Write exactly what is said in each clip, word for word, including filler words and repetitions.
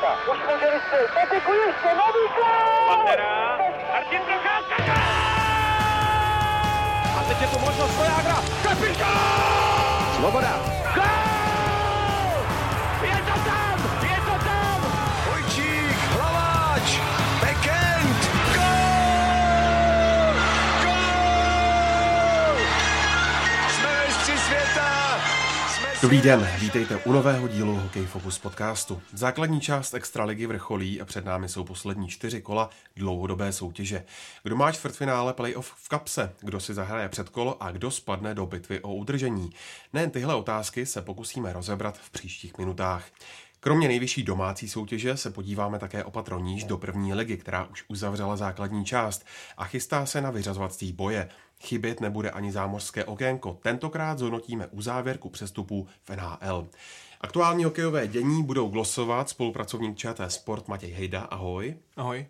Procházka, už může vystřelit, patikuje ještě, nový gól! Pantera, Martin Procházka, gól! A teď je tu možnost pro Jágra, Kapil, gól! Svoboda, gól! Je to tam, je to tam! Vojčík, Hlaváč, Bekend, gól! Gól! Jsme mistři světa! Dobrý den, vítejte u nového dílu Hokej Focus podcastu. Základní část Extraligy vrcholí a před námi jsou poslední čtyři kola dlouhodobé soutěže. Kdo má čtvrtfinále playoff v kapse, kdo si zahraje předkolo a kdo spadne do bitvy o udržení. Nejen tyhle otázky se pokusíme rozebrat v příštích minutách. Kromě nejvyšší domácí soutěže se podíváme také o patro níž do první ligy, která už uzavřela základní část a chystá se na vyřazovací boje. Chybět nebude ani zámořské okénko, tentokrát zhodnotíme uzávěrku přestupů v N H L. Aktuální hokejové dění budou glosovat spolupracovník Č T Sport Matěj Hejda, ahoj. Ahoj.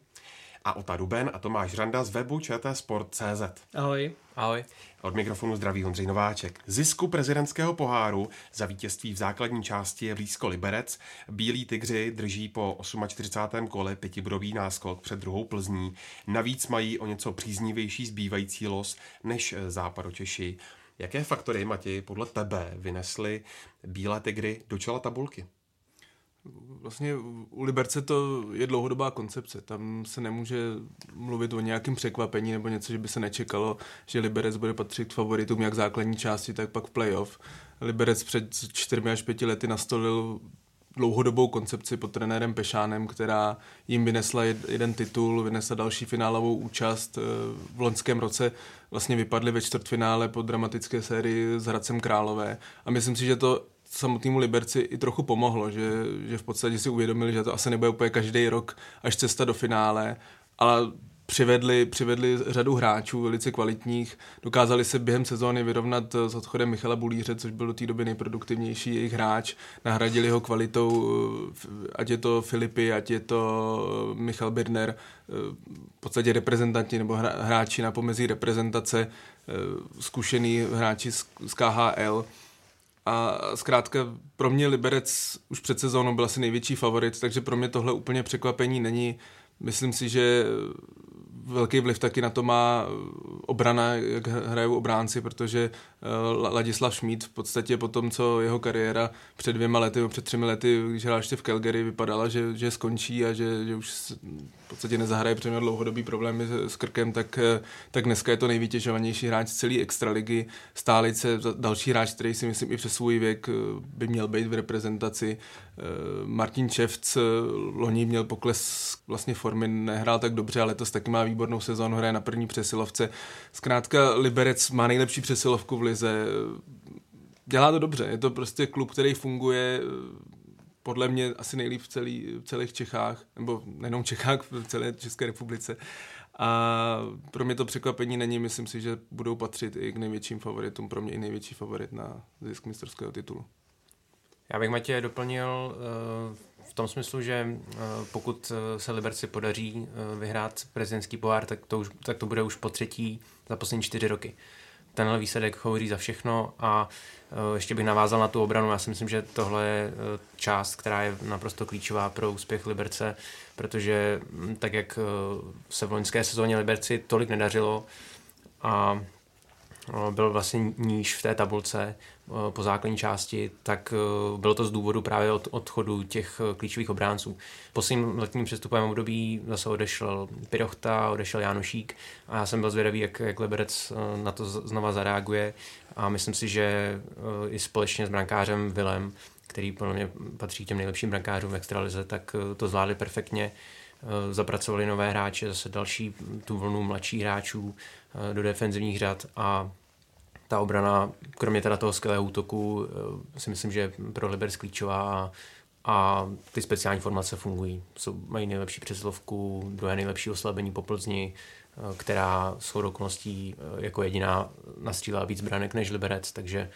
A Ota Ruben a Tomáš Randa z webu Č T Sport tečka cé zet. Ahoj. Ahoj. Od mikrofonu zdraví Ondřej Nováček. Zisku prezidentského poháru za vítězství v základní části je blízko Liberec. Bílí tygři drží po čtyřicátém osmém kole pětibodový náskok před druhou Plzní. Navíc mají o něco příznivější zbývající los než Západočeši. Jaké faktory, Mati, podle tebe vynesly bílé tygry do čela tabulky? Vlastně u Liberce to je dlouhodobá koncepce, tam se nemůže mluvit o nějakém překvapení nebo něco, že by se nečekalo, že Liberec bude patřit k favoritům jak základní části, tak pak v playoff. Liberec před čtyřmi až pěti lety nastolil dlouhodobou koncepci pod trenérem Pešánem, která jim vynesla jeden titul, vynesla další finálovou účast. V loňském roce vlastně vypadli ve čtvrtfinále po dramatické sérii s Hradcem Králové a myslím si, že to samotnému Liberci i trochu pomohlo, že, že v podstatě si uvědomili, že to asi nebude úplně každý rok až cesta do finále, ale přivedli, přivedli řadu hráčů velice kvalitních, dokázali se během sezóny vyrovnat s odchodem Michala Bulíře, což byl do té doby nejproduktivnější jejich hráč, nahradili ho kvalitou, ať je to Filipi, ať je to Michal Birner, v podstatě reprezentanti nebo hráči na pomezí reprezentace, zkušený hráči z K H L. A zkrátka pro mě Liberec už před sezónou byl asi největší favorit, takže pro mě tohle úplně překvapení není. Myslím si, že velký vliv taky na to má obrana, jak hrajou obránci, protože Ladislav Šmíd v podstatě po tom, co jeho kariéra před dvěma lety nebo před třemi lety, když hrál ještě v Calgary, vypadala, že, že skončí a že, že už v podstatě nezahraje, protože měl dlouhodobý problémy s krkem, tak, tak dneska je to nejvytěžovanější hráč celý extraligy. Stálice, další hráč, který si myslím i přes svůj věk by měl být v reprezentaci. Martin Šefc loni měl pokles vlastně formy, nehrál tak dobře, ale letos taky má výbornou sezónu, hraje na první přesilovce. Zkrátka Liberec má nejlepší přesilovku v lize. Dělá to dobře, je to prostě klub, který funguje podle mě asi nejlíp v, celý, v celých Čechách, nebo nejenom Čechách, v celé České republice. A pro mě to překvapení není, myslím si, že budou patřit i k největším favoritům, pro mě i největší favorit na zisk mistrovského titulu. Já bych Matěj doplnil v tom smyslu, že pokud se Liberci podaří vyhrát prezidentský pohár, tak to, už, tak to bude už po třetí za poslední čtyři roky. Tenhle výsledek hovoří za všechno a ještě bych navázal na tu obranu. Já si myslím, že tohle je část, která je naprosto klíčová pro úspěch Liberce, protože tak, jak se v loňské sezóně Liberci tolik nedařilo a byl vlastně níž v té tabulce po základní části, tak bylo to z důvodu právě od odchodu těch klíčových obránců. Posledním letním přestupovém období zase odešel Pirochta, odešel Jánošík a já jsem byl zvědavý, jak, jak Liberec na to znova zareaguje a myslím si, že i společně s brankářem Vilem, který podle mě patří těm nejlepším brankářům v extralize, tak to zvládli perfektně. Zapracovali nové hráče, zase další tu vlnu mladších hráčů do defenzivních řad a ta obrana, kromě teda toho skvělého útoku, si myslím, že pro Liberec klíčová a, a ty speciální formace fungují. Jsou, mají nejlepší přesilovku, druhé nejlepší oslabení po Plzni, která shodou okolností jako jediná nastřílá víc branek než Liberec, takže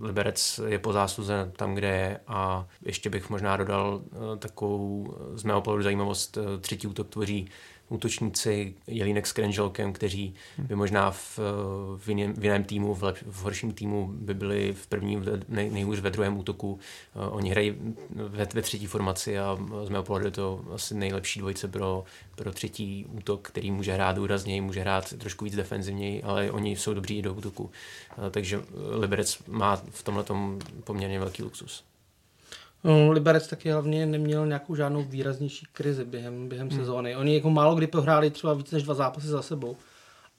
Liberec je po zásluze tam, kde je a ještě bych možná dodal takovou z mého pohledu zajímavost, třetí útok tvoří útočníci Jelínek s Krenželkem, kteří by možná v, v, jiném, v jiném týmu, v, lep, v horším týmu by byli v prvním, nej, nejhůř ve druhém útoku. Oni hrají ve, ve třetí formaci a z mého pohledu je to asi nejlepší dvojice pro, pro třetí útok, který může hrát důrazněji, může hrát trošku víc defenzivněji, ale oni jsou dobří i do útoku. Takže Liberec má v tomhletom poměrně velký luxus. No, Liberec taky hlavně neměl nějakou žádnou výraznější krizi během, během hmm. sezóny. Oni jako málo kdy prohráli třeba víc než dva zápasy za sebou.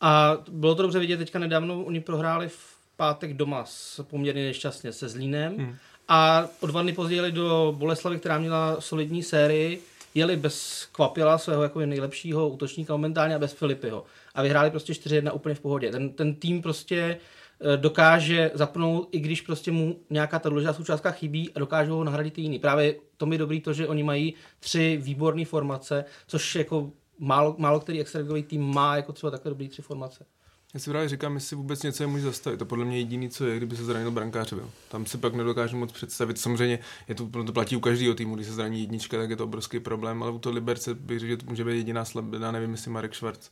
A bylo to dobře vidět, teďka nedávno oni prohráli v pátek doma s poměrně nešťastně se Zlínem hmm. a o dva dny později jeli do Boleslavy, která měla solidní sérii, jeli bez Kvapila, svého jako nejlepšího útočníka momentálně, a bez Filipyho. A vyhráli prostě čtyři jedna úplně v pohodě. Ten, ten tým prostě dokáže zapnout, i když prostě mu nějaká ta důležitá součástka chybí, a dokážou ho nahradit i jiný. Právě to mi je dobrý to, že oni mají tři výborné formace, což jako málo, málo který extraligový tým má jako třeba takové dobrý tři formace. Já si právě říkám, jestli vůbec něco je může zastavit. To podle mě jediný, co je, kdyby se zranil brankář. Tam si pak nedokážu moc představit. Samozřejmě je to, to platí u každého týmu, když se zraní jednička, tak je to obrovský problém, ale u toho Liberce bych řekl, že to může být jediná slabina, nevím, jestli Marek Schwarz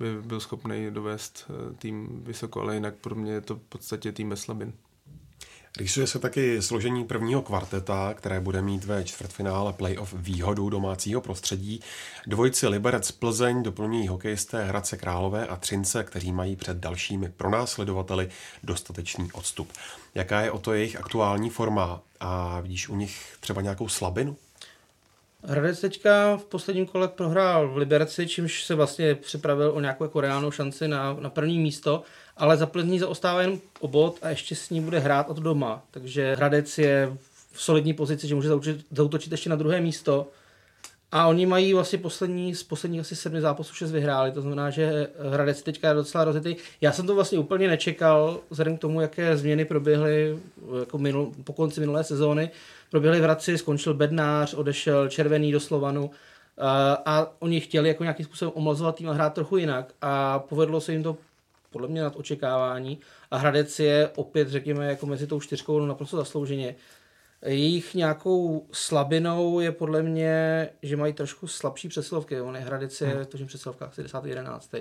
by byl schopný dovést tým vysoko, ale jinak pro mě je to v podstatě tým bez slabin. Rýsuje se taky složení prvního kvarteta, které bude mít ve čtvrtfinále playoff výhodu domácího prostředí. Dvojici Liberec Plzeň doplňují hokejisté Hradce Králové a Třince, kteří mají před dalšími pronásledovateli dostatečný odstup. Jaká je o to jejich aktuální forma a vidíš u nich třeba nějakou slabinu? Hradec teďka v posledním kole prohrál v Liberci, čímž se vlastně připravil o nějakou jako reálnou šanci na, na první místo, ale za Plzní zaostává jen o bod a ještě s ní bude hrát od doma. Takže Hradec je v solidní pozici, že může zaučit, zautočit ještě na druhé místo. A oni mají vlastně poslední, z posledních asi sedmi zápasů šest vyhráli, to znamená, že Hradec teďka je docela rozjetý. Já jsem to vlastně úplně nečekal, vzhledem k tomu, jaké změny proběhly jako minul, po konci minulé sezóny. Proběhly v Hradci, skončil Bednář, odešel Červený do Slovanu a, a oni chtěli jako nějakým způsobem omlazovat tým a hrát trochu jinak a povedlo se jim to podle mě nad očekávání a Hradec je opět, řekněme, jako mezi tou čtyřkou naprosto zaslouženě. Jejich nějakou slabinou je podle mě, že mají trošku slabší přesilovky. On je Hradec je v tožím přesilovkách sedmdesát jedenáct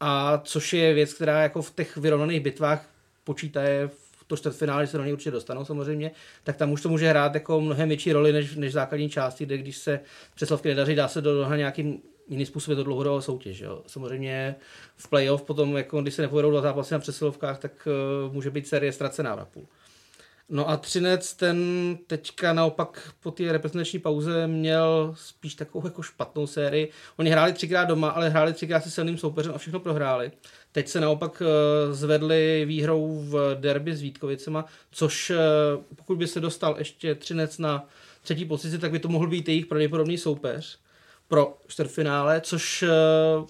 A což je věc, která jako v těch vyrovnaných bitvách počítaje v to čtvrtfinále, že se do něj určitě dostanou samozřejmě, tak tam už to může hrát jako mnohem větší roli než, než základní části, kde když se přesilovky nedaří, dá se do nějakým jiný způsob je to dlouhodobá soutěž. Jo. Samozřejmě v playoff potom, jako když se nepovedou dva zápasy na přesilovkách, tak uh, může být série ztracená na půl. No a Třinec ten teďka naopak po té reprezentační pauze měl spíš takovou jako špatnou sérii. Oni hráli třikrát doma, ale hráli třikrát se silným soupeřem a všechno prohráli. Teď se naopak zvedli výhrou v derby s Vítkovicema, což pokud by se dostal ještě Třinec na třetí pozici, tak by to mohl být jejich pravděpodobný soupeř pro čtvrtfinále, což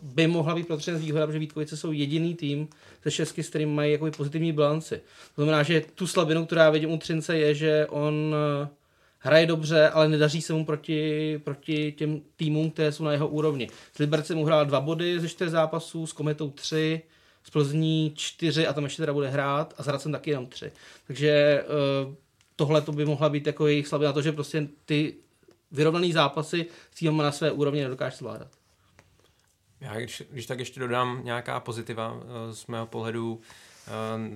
by mohla být pro Třinec výhoda, protože Vítkovice jsou jediný tým ze šestky, s kterým mají jako pozitivní bilanci. To znamená, že tu slabinu, která já vidím u Třince, je, že on hraje dobře, ale nedaří se mu proti, proti těm týmům, které jsou na jeho úrovni. S Libercem uhrál dva body ze čtyř zápasů, s Kometou tři, s Plzní čtyři a tam ještě teda bude hrát a s Hradcem taky jenom tři. Takže tohle to by mohla být jako jejich slabina, to, že prostě ty vyrovnaný zápasy s tím na své úrovni nedokáže zvládat. Já když, když tak ještě dodám nějaká pozitiva z mého pohledu,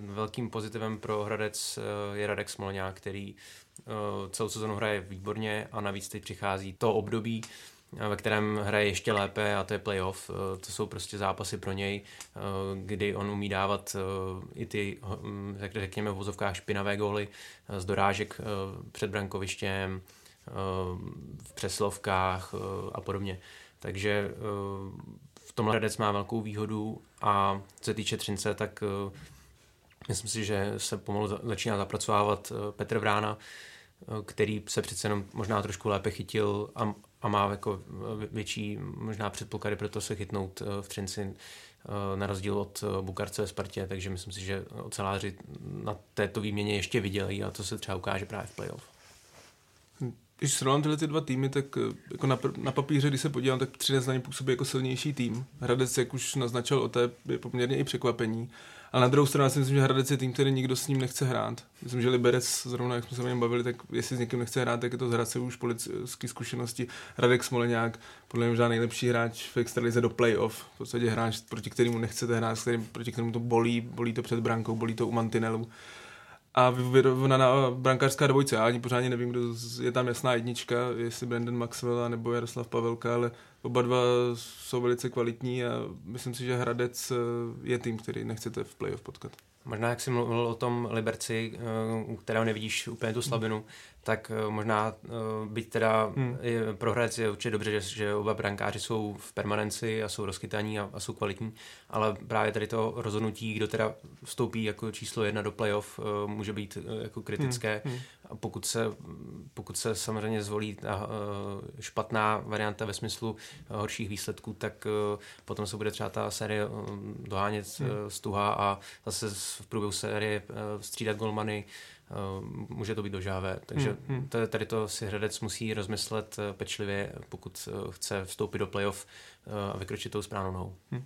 velkým pozitivem pro Hradec je Radek Smolňák, který celou sezonu hraje výborně a navíc teď přichází to období, ve kterém hraje ještě lépe, a to je playoff. To jsou prostě zápasy pro něj, kdy on umí dávat i ty, řekněme v vozovkách, špinavé góly z dorážek před brankovištěm, v přeslovkách a podobně. Takže v tomhle Hradec má velkou výhodu a co se týče Třince, tak myslím si, že se pomalu začíná zapracovávat Petr Vrána, který se přece jenom možná trošku lépe chytil a, a má jako větší možná předpoklady pro to se chytnout v Třinci na rozdíl od Bukarce ve Spartě, takže myslím si, že oceláři na této výměně ještě viděli a to se třeba ukáže právě v playoff. když srovnám tyhle ty dva týmy, tak jako na, na papíře, když se podívám, tak Třinec na ně působí jako silnější tým. Hradec, jak už naznačil o té, je poměrně i překvapení. Ale na druhou stranu si myslím, že Hradec je tým, který nikdo s ním nechce hrát. Myslím, že Liberec, zrovna jak jsme se o něm bavili, tak jestli s někým nechce hrát, tak je to z Hradce už politické zkušenosti. Radek Smoleňák, podle mě možná nejlepší hráč v extralize do playoff. V podstatě hráč, proti kterému nechcete hrát, kterým, proti kterému to bolí, bolí to před brankou, bolí to u mantinelu. A vyrovnaná brankářská dvojce. Já ani pořádně nevím, kdo je tam jasná jednička, jestli Brandon Maxwell nebo Jaroslav Pavelka, ale oba dva jsou velice kvalitní a myslím si, že Hradec je tým, který nechcete v playoff potkat. Možná, jak jsi mluvil o tom Liberci, u kterého nevidíš úplně tu slabinu, hmm. tak možná byť teda hmm. je, pro Hradec je určitě dobře, že, že oba brankáři jsou v permanenci a jsou rozchytaní a, a jsou kvalitní, ale právě tady to rozhodnutí, kdo teda vstoupí jako číslo jedna do playoff, může být jako kritické. Hmm. A pokud se, pokud se samozřejmě zvolí ta špatná varianta ve smyslu horších výsledků, tak potom se bude třeba ta série dohánět hmm. stuha a zase v průběhu série střídat golmany, může to být dožávé. Takže tady to si Hradec musí rozmyslet pečlivě, pokud chce vstoupit do playoff a vykročit tou správnou nohou. Hmm.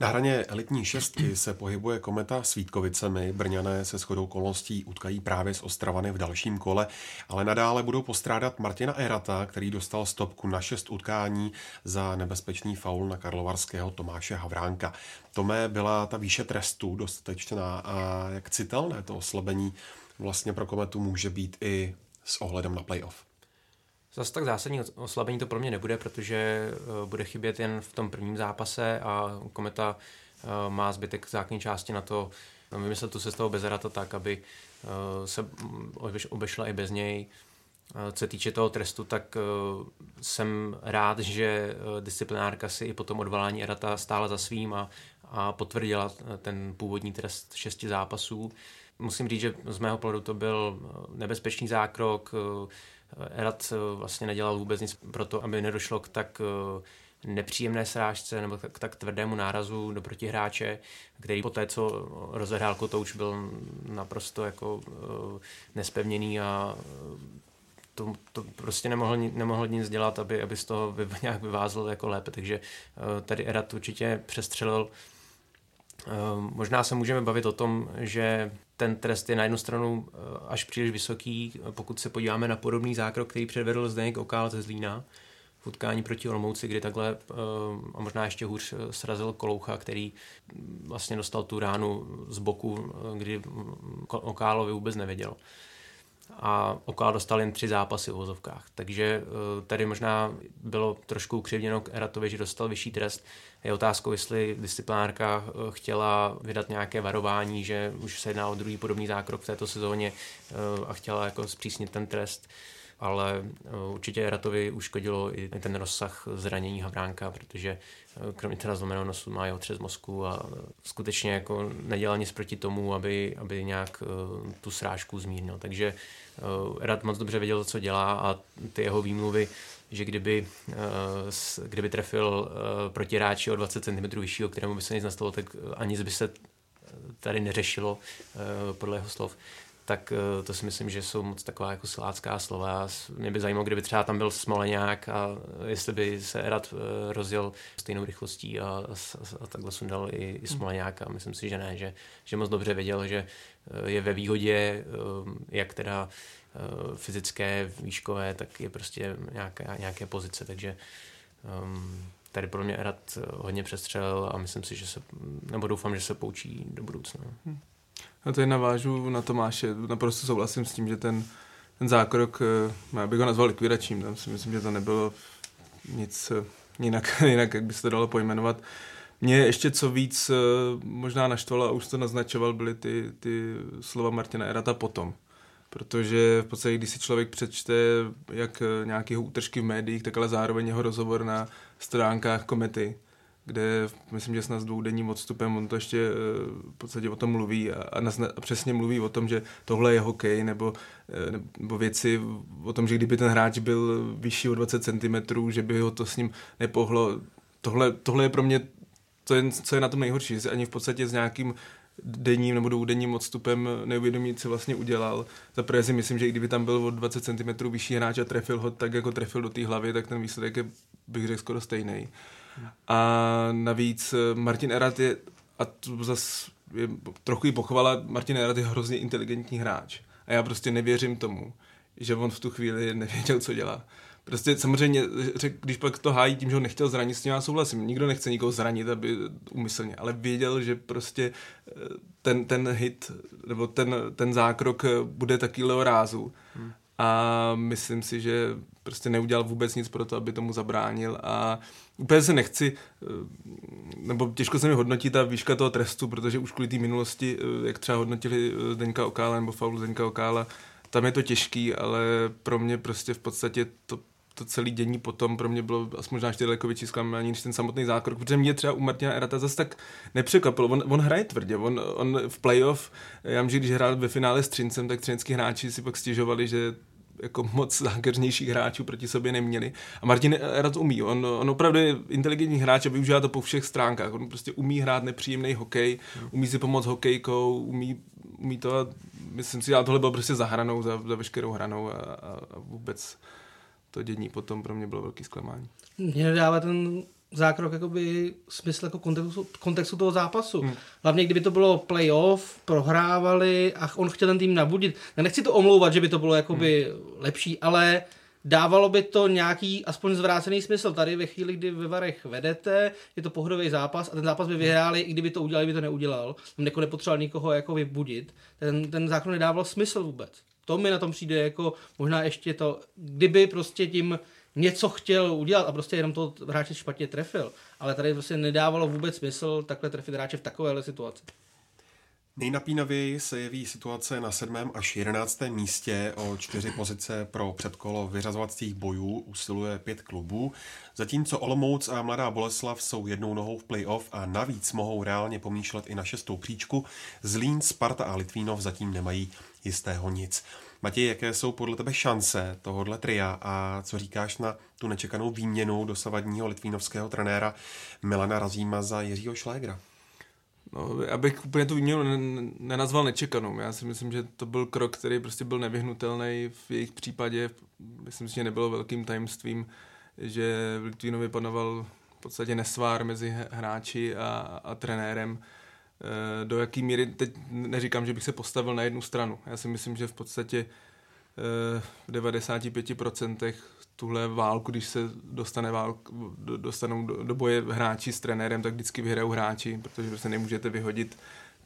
Na hraně elitní šestky se pohybuje Kometa s Vítkovicemi. Brňané se shodou okolností utkají právě s Ostravany v dalším kole, ale nadále budou postrádat Martina Erata, který dostal stopku na šest utkání za nebezpečný faul na karlovarského Tomáše Havránka. Tome, byla ta výše trestu dostatečná a jak citelné to oslabení vlastně pro Kometu může být i s ohledem na playoff? Zase tak zásadní oslabení to pro mě nebude, protože bude chybět jen v tom prvním zápase a Kometa má zbytek základní části na to vymyslet tu sestavu bez Erata tak, aby se obešla i bez něj. Co se týče toho trestu, tak jsem rád, že disciplinárka si i po tom odvolání Erata stála za svým a, a potvrdila ten původní trest šesti zápasů. Musím říct, že z mého pohledu to byl nebezpečný zákrok. Erat vlastně nedělal vůbec nic pro to, aby nedošlo k tak nepříjemné srážce nebo k tak tvrdému nárazu do protihráče, který po té, co rozehrál kotouč, byl naprosto jako nespevněný a to, to prostě nemohl, nemohl nic dělat, aby, aby z toho nějak vyvázl jako lépe. Takže tady Erat určitě přestřelil. Možná se můžeme bavit o tom, že ten trest je na jednu stranu až příliš vysoký, pokud se podíváme na podobný zákrok, který předvedl Zdeněk Okál ze Zlína v utkání proti Olomouci, kdy takhle a možná ještě hůř srazil Koloucha, který vlastně dostal tu ránu z boku, kdy Okálovi vůbec nevěděl. A Okál dostal jen tři zápasy v uvozovkách. Takže tady možná bylo trošku ukřivněno k Eratovi, že dostal vyšší trest. Je otázkou, jestli disciplinárka chtěla vydat nějaké varování, že už se jedná o druhý podobný zákrok v této sezóně a chtěla jako zpřísnit ten trest. Ale určitě Eratovi uškodilo i ten rozsah zranění Havránka, protože kromě teda zlomeného nosu má jeho třes mozku a skutečně jako nedělal nic proti tomu, aby, aby nějak tu srážku zmírnil. Takže Erat moc dobře věděl, co dělá a ty jeho výmluvy, že kdyby, kdyby trefil protiráči o dvacet centimetrů vyššího, kterému by se nic nastalo, tak ani by se tady neřešilo podle jeho slov. Tak to si myslím, že jsou moc taková jako slácká slova. Mě by zajímalo, kdyby třeba tam byl Smoleňák a jestli by se Erat rozjel stejnou rychlostí a, a, a takhle sundal i, i Smoleňáka. Myslím si, že ne, že, že moc dobře věděl, že je ve výhodě, jak teda fyzické, výškové, tak je prostě nějaká, nějaké pozice, takže um, tady pro mě Erat hodně přestřelil a myslím si, že se, nebo doufám, že se poučí do budoucna. Hmm. A tady navážu na Tomáše, naprosto souhlasím s tím, že ten, ten zákrok, já bych ho nazval likvidačním, tam si myslím, že to nebylo nic jinak, jinak jak by se to dalo pojmenovat. Mě ještě co víc možná naštvalo, a už to naznačoval, byly ty, ty slova Martina Erata potom. Protože v podstatě, když si člověk přečte jak nějakého útržky v médiích, tak ale zároveň jeho rozhovor na stránkách Komety, kde myslím, že s nás dvoudenním odstupem on to ještě v podstatě o tom mluví a, a přesně mluví o tom, že tohle je hokej nebo, nebo věci o tom, že kdyby ten hráč byl vyšší o dvacet centimetrů, že by ho to s ním nepohlo. Tohle, tohle je pro mě to, je, co je na tom nejhorší, ani v podstatě s nějakým denním nebo dvoudenním odstupem neuvědomit si vlastně udělal. Za prvé si myslím, že i kdyby tam byl o dvacet centimetrů vyšší hráč a trefil ho tak, jako trefil do té hlavy, tak ten výsledek je, bych řekl, skoro stejný. A navíc Martin Erath je, a to zase je trochu i pochvala, Martin Erath je hrozně inteligentní hráč. A já prostě nevěřím tomu, že on v tu chvíli nevěděl, co dělá. Prostě samozřejmě, když pak to hájí tím, že ho nechtěl zranit, s tím já souhlasím. Nikdo nechce nikoho zranit, aby umyslně, ale věděl, že prostě ten, ten hit nebo ten, ten zákrok bude takýhle rázu. Hmm. A myslím si, že prostě neudělal vůbec nic pro to, aby tomu zabránil a úplně se nechci, nebo těžko se mi hodnotí ta výška toho trestu, protože už kvůli té minulosti, jak třeba hodnotili Zdeňka Okála nebo faul Zdeňka Okála, tam je to těžký, ale pro mě prostě v podstatě to, to celé dění potom pro mě bylo asi možná ještě daleko větší zklamání než ten samotný zákrok, protože mě třeba u Martina Erata zase tak nepřekvapilo. On, on hraje tvrdě, on, on v playoff, já myslím, že když hrál ve finále s Třincem, tak třinecký hráči si pak stěžovali, že jako moc zákeřnějších hráčů proti sobě neměli. A Martin Erath umí. On, on opravdu je inteligentní hráč a využívá to po všech stránkách. On prostě umí hrát nepříjemný hokej, umí si pomoct hokejkou, umí, umí to a myslím si, že tohle bylo prostě za hranou, za, za veškerou hranou a, a, a vůbec to dění potom pro mě bylo velký zklamání. Mě nedává ten zákrok jakoby smysl jako kontextu, kontextu toho zápasu. Hmm. Hlavně kdyby to bylo playoff, prohrávali a on chtěl ten tým nabudit. Já nechci to omlouvat, že by to bylo jakoby hmm. lepší, ale dávalo by to nějaký aspoň zvrácený smysl. Tady ve chvíli, kdy ve Varech vedete, je to pohodový zápas a ten zápas by vyhráli, i kdyby to udělali, by to neudělal. Tam jako nepotřeboval nikoho jako vybudit. Ten, ten zákon nedával smysl vůbec. To mi na tom přijde jako možná ještě to, kdyby prostě tím něco chtěl udělat a prostě jenom to hráče špatně trefil, ale tady prostě nedávalo vůbec smysl takhle trefit hráče v takovéhle situaci. Nejnapínavěji se jeví situace na sedmém až jedenáctém místě. O čtyři pozice pro předkolo vyřazovacích bojů usiluje pět klubů. Zatímco Olomouc a Mladá Boleslav jsou jednou nohou v playoff a navíc mohou reálně pomýšlet i na šestou příčku, Zlín, Sparta a Litvínov zatím nemají jistého nic. Matěj, jaké jsou podle tebe šance tohohle tria a co říkáš na tu nečekanou výměnu dosavadního litvínovského trenéra Milana Razíma za Jiřího Šlégra? No, abych úplně tu výměnu nenazval nečekanou. Já si myslím, že to byl krok, který prostě byl nevyhnutelný v jejich případě. Myslím si, že nebylo velkým tajemstvím, že v Litvínově panoval v podstatě nesvár mezi hráči a, a trenérem. Do jaký míry, teď neříkám, že bych se postavil na jednu stranu. Já si myslím, že v podstatě v devadesát pět procent tuhle válku, když se dostane válku, dostanou do boje hráči s trenérem, tak vždycky vyhrajou hráči, protože prostě nemůžete vyhodit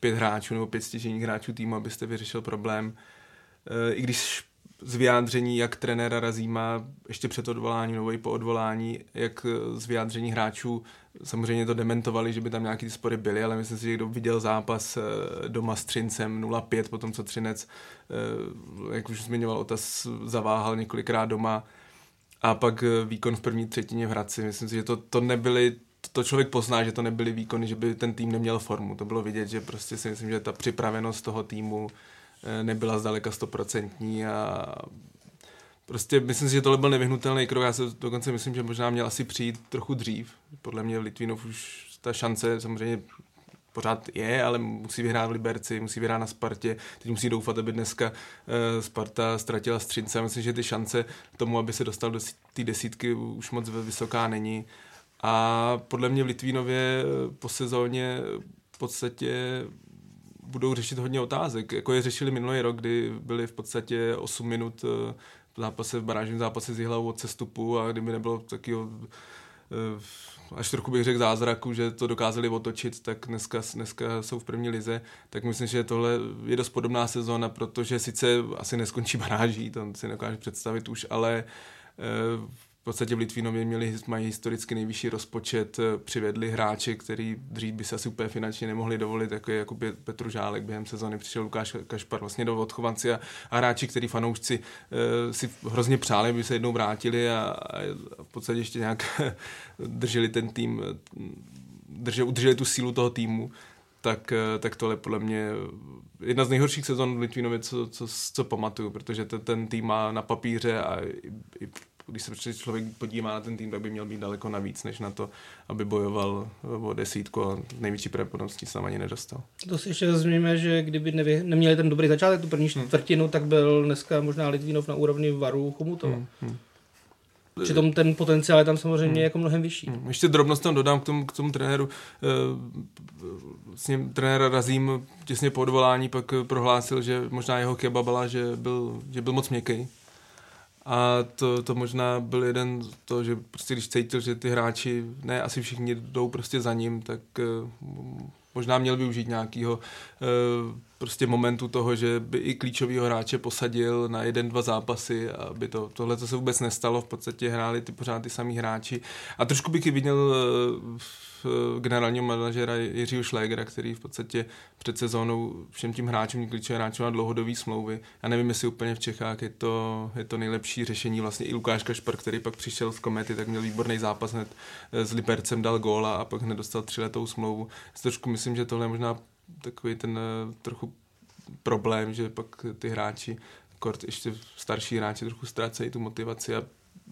pět hráčů nebo pět stěžejních hráčů týmu, abyste vyřešil problém. I když z vyjádření jak trenéra Razíma ještě před odvoláním nebo i po odvolání, jak z vyjádření hráčů samozřejmě to dementovali, že by tam nějaké spory byly, ale myslím si, že kdo viděl zápas doma s Třincem nula pět, potom co Třinec, jak už zmiňoval Otas, zaváhal několikrát doma a pak výkon v první třetině v Hradci. Myslím si, že to, to nebyly, to člověk pozná, že to nebyly výkony, že by ten tým neměl formu. To bylo vidět, že prostě si myslím, že ta připravenost toho týmu nebyla zdaleka stoprocentní a prostě myslím si, že tohle byl nevyhnutelný krok. Já se dokonce myslím, že možná měl asi přijít trochu dřív. Podle mě v Litvínov už ta šance samozřejmě pořád je, ale musí vyhrát v Liberci, musí vyhrát na Spartě. Teď musí doufat, aby dneska Sparta ztratila s Třincem. Myslím, že ty šance tomu, aby se dostal do té desítky, už moc vysoká není. A podle mě v Litvínově po sezóně v podstatě budou řešit hodně otázek, jako je řešili minulý rok, kdy byli v podstatě osm minut v zápase, v barážním zápase s Jihlavou od sestupu a kdyby nebylo takového, až trochu bych řekl zázraku, že to dokázali otočit, tak dneska, dneska jsou v první lize, tak myslím, že tohle je dost podobná sezóna, protože sice asi neskončí baráží, to si nedokážu představit už, ale v podstatě v Litvínově měli, mají historicky nejvyšší rozpočet, přivedli hráče, který dřív by se asi úplně finančně nemohli dovolit, jako, je, jako Petr Žálek během sezony, přišel Lukáš Kašpar vlastně do Odchovanci a, a hráči, který fanoušci e, si hrozně přáli, by se jednou vrátili a, a v podstatě ještě nějak drželi ten tým, drže, udrželi tu sílu toho týmu, tak, tak tohle podle mě jedna z nejhorších sezon v Litvínově, co, co, co pamatuju, protože ten, ten tým má na papíře a i, i když se člověk podívá na ten tým, tak by měl být daleko navíc, než na to, aby bojoval o desítku a největší pravděpodobností sám ani nedostal. To si ještě zmíníme, že kdyby nevě, neměli ten dobrý začátek, tu první čtvrtinu, hmm. tak byl dneska možná Litvínov na úrovni Varu Chomutova. Hmm. Hmm. Přitom ten potenciál je tam samozřejmě hmm. jako mnohem vyšší. Hmm. Ještě drobnost tam dodám k tomu, k tomu trenéru. S ním trenéra Razím těsně po odvolání pak prohlásil, že možná jeho kebabala, že byl, že byl moc měkký. A to, to možná byl jeden z toho, že prostě když cítil, že ty hráči, ne asi všichni jdou prostě za ním, tak možná měl využít nějakého prostě momentu toho, že by i klíčovýho hráče posadil na jeden, dva zápasy, aby to, tohle to se vůbec nestalo, v podstatě hráli ty pořád ty samý hráči. A trošku bych i viděl generálního manažera Jiřího Šlégera, který v podstatě před sezónou všem tím hráčům, klíčovým hráčům na dlouhodobý smlouvy. Já nevím, jestli úplně v Čechách je to, je to nejlepší řešení. Vlastně i Lukáš Kašpar, který pak přišel z Komety, tak měl výborný zápas hned s Libercem, dal góla a pak hned dostal tříletou smlouvu. Trošku myslím, že tohle je možná takový ten trochu problém, že pak ty hráči, kort ještě starší hráči, trochu ztrácejí tu motivaci a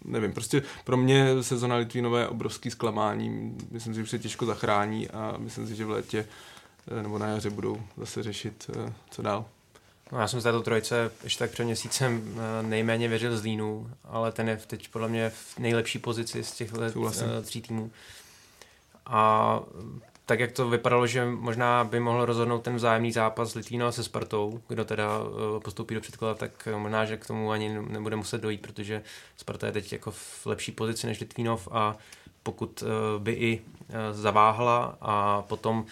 nevím, prostě pro mě sezona Litvínova je obrovský zklamání, myslím si, že se těžko zachrání a myslím si, že v létě nebo na jaře budou zase řešit, co dál. No, já jsem z této trojice ještě tak před měsícem nejméně věřil Zlínu, ale ten je teď podle mě v nejlepší pozici z těchto tří týmů. A tak jak to vypadalo, že možná by mohl rozhodnout ten vzájemný zápas Litvínova se Spartou, kdo teda postoupí do předkola, tak možná, že k tomu ani nebude muset dojít, protože Sparta je teď jako v lepší pozici než Litvínov a pokud by i zaváhla a potom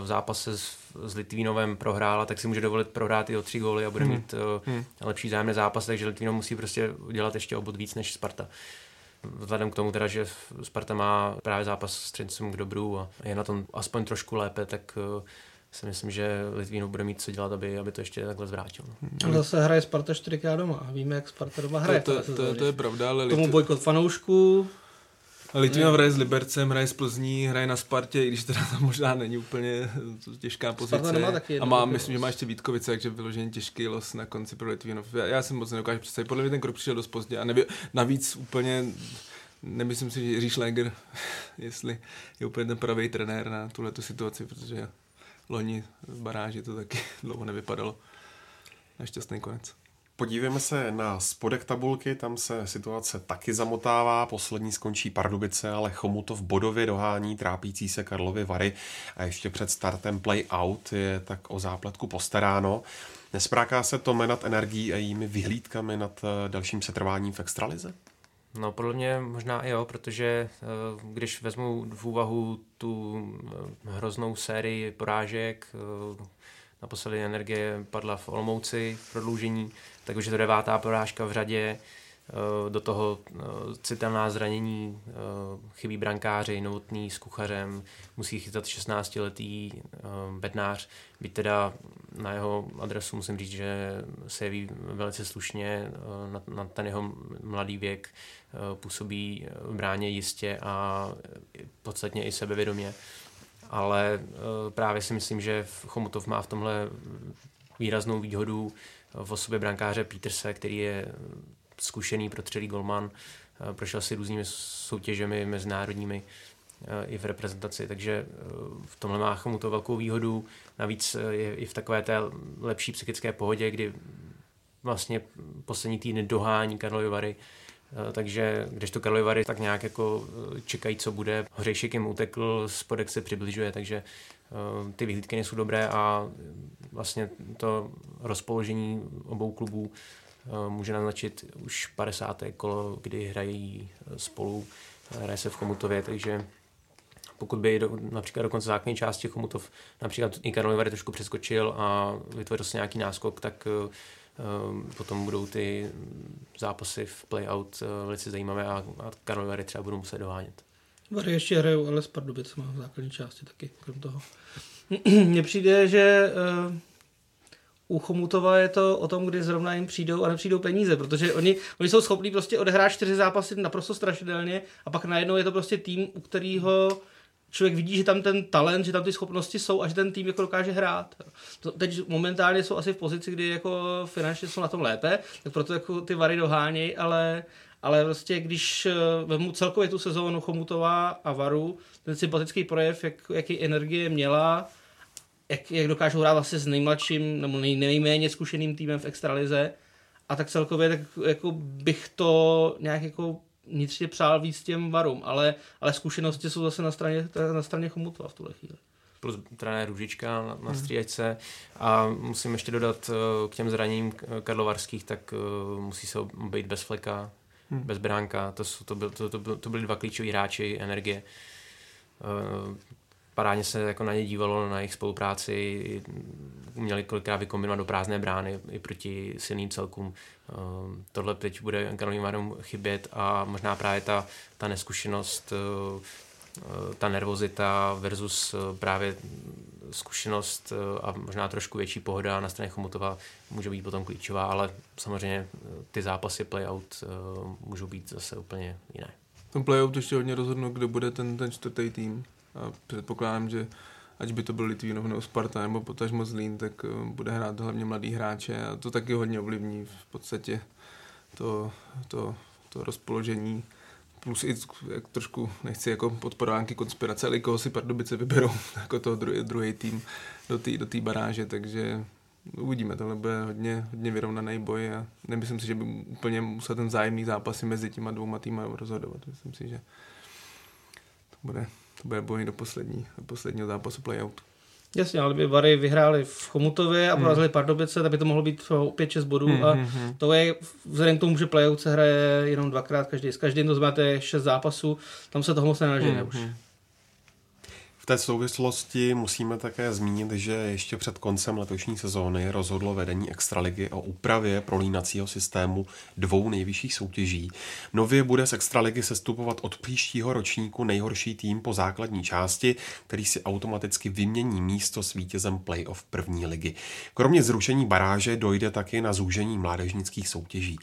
v zápase s Litvínovem prohrála, tak si může dovolit prohrát i o tři góly a bude hmm. mít hmm. lepší vzájemný zápas, takže Litvínov musí prostě udělat ještě o bod víc než Sparta. Vzhledem k tomu teda, že Sparta má právě zápas s Třincem k dobru a je na tom aspoň trošku lépe, tak si myslím, že Litvínov bude mít co dělat, aby, aby to ještě takhle zvrátil. No. Zase hraje Sparta čtyřikrát doma a víme, jak Sparta doma hraje. To, to, to, to, to je pravda, ale... Tomu bojkot fanoušků... Litvínov hraje s Libercem, hraje s Plzní, hraje na Spartě, i když teda tam možná není úplně těžká pozice. A má, myslím, že má ještě Vítkovice, takže vyloženě těžký los na konci pro Litvínov. Já, já jsem moc neukážu představit, podle mě ten krok přišel dost pozdě a nevě, navíc úplně, nemyslím si, že Jiří Šléger, jestli je úplně ten pravý trenér na tuhletu situaci, protože loni v baráži to taky dlouho nevypadalo. Na šťastný konec. Podívejme se na spodek tabulky, tam se situace taky zamotává, poslední skončí Pardubice, ale Chomutov bodově dohání trápící se Karlovy Vary a ještě před startem play-out je tak o zápletku postaráno. Nespráká se to nad energií a jejími vyhlídkami nad dalším setrváním v extralize? No podle mě možná jo, protože když vezmu v úvahu tu hroznou sérii porážek, naposledy energie padla v Olomouci v prodloužení, tak už je to devátá porážka v řadě, do toho citelná zranění, chybí brankáři, Novotný s Kuchařem, musí chytat šestnáctiletý Bednář, byť teda na jeho adresu musím říct, že se jeví velice slušně, na, na ten jeho mladý věk působí v bráně jistě a podstatně i sebevědomě. Ale právě si myslím, že Chomutov má v tomhle výraznou výhodu v osobě brankáře Peterse, který je zkušený protřelý golman, prošel si různými soutěžemi mezinárodními i v reprezentaci, takže v tomhle má Chomutov velkou výhodu, navíc je i v takové té lepší psychické pohodě, kdy vlastně poslední týdny dohání Karlovy Vary. Takže když to Karlovy Vary tak nějak jako čekají, co bude, Hřejšek jim utekl, spodek se přibližuje, takže ty vyhlídky nejsou dobré a vlastně to rozpoložení obou klubů může naznačit už padesáté kolo, kdy hrají spolu, hraje se v Chomutově, takže pokud by do, například do konce základní části Chomutov například i Karlovy Vary trošku přeskočil a vytvořil se nějaký náskok, tak potom budou ty zápasy v play-out velice zajímavé a Karlovy Vary třeba budou muset dohánět. Vary ještě hrajou, ale s Pardubicema v základní části taky, krom toho. Mně přijde, že u Chomutova je to o tom, kdy zrovna jim přijdou a nepřijdou peníze, protože oni, oni jsou schopní prostě odehrát čtyři zápasy naprosto strašidelně a pak najednou je to prostě tým, u kterého člověk vidí, že tam ten talent, že tam ty schopnosti jsou a že ten tým jako dokáže hrát. Teď momentálně jsou asi v pozici, kdy jako finančně jsou na tom lépe, tak proto jako ty Vary dohánějí, ale, ale vlastně, když vemu celkově tu sezónu Chomutová a Varu, ten sympatický projev, jak, jaký energie měla, jak, jak dokážou hrát vlastně s nejmladším nebo nej, nejméně zkušeným týmem v extralize, a tak celkově tak jako bych to nějak jako vnitřně přál víc těm Varům, ale, ale zkušenosti jsou zase na straně, na straně Chomutova v tuhle chvíli. Plus trenér Růžička na, na střídačce. A musím ještě dodat k těm zraněním karlovarských, tak musí se obejít bez Fleka, hmm. bez Bránka. To, jsou, to, byl, to, to, to byli dva klíčoví hráči energie. Parádně se jako na ně dívalo, na jejich spolupráci. Uměli kolikrát vykombinovat do prázdné brány i proti silným celkům. Tohle teď bude Karlovým Varům chybět a možná právě ta, ta neskušenost, ta nervozita versus právě zkušenost a možná trošku větší pohoda na straně Chomutova může být potom klíčová, ale samozřejmě ty zápasy playout můžou být zase úplně jiné. Ten playout ještě hodně rozhodnou, kdo bude ten, ten čtvrtý tým, a předpokládám, že ať by to byl Litvínov nebo Sparta nebo potažmo Zlín, tak bude hrát hlavně mladý hráče a to taky hodně ovlivní v podstatě to, to, to rozpoložení. Plus i jak trošku, nechci jako podporánky konspirace, ale koho si Pardubice vyberou jako toho druhý, druhý tým do té do té baráže, takže uvidíme, tohle bude hodně, hodně vyrovnaný boj a nemyslím si, že by úplně musel ten vzájemný zápas mezi těma dvouma týmy rozhodovat. Myslím si, že to bude, to bude boj do, poslední, do posledního zápasu playout. Jasně, ale by Vary vyhráli v Chomutově a porazili Pardubice, tak by to mohlo být pět šest bodů a to je, vzhledem k tomu, že playout se hraje jenom dvakrát každý. S každým to zmáte šest zápasů, tam se toho moc nenažene už. V té souvislosti musíme také zmínit, že ještě před koncem letošní sezóny rozhodlo vedení extraligy o úpravě prolínacího systému dvou nejvyšších soutěží. Nově bude z extraligy sestupovat od příštího ročníku nejhorší tým po základní části, který si automaticky vymění místo s vítězem playoff první ligy. Kromě zrušení baráže dojde taky na zúžení mládežnických soutěží.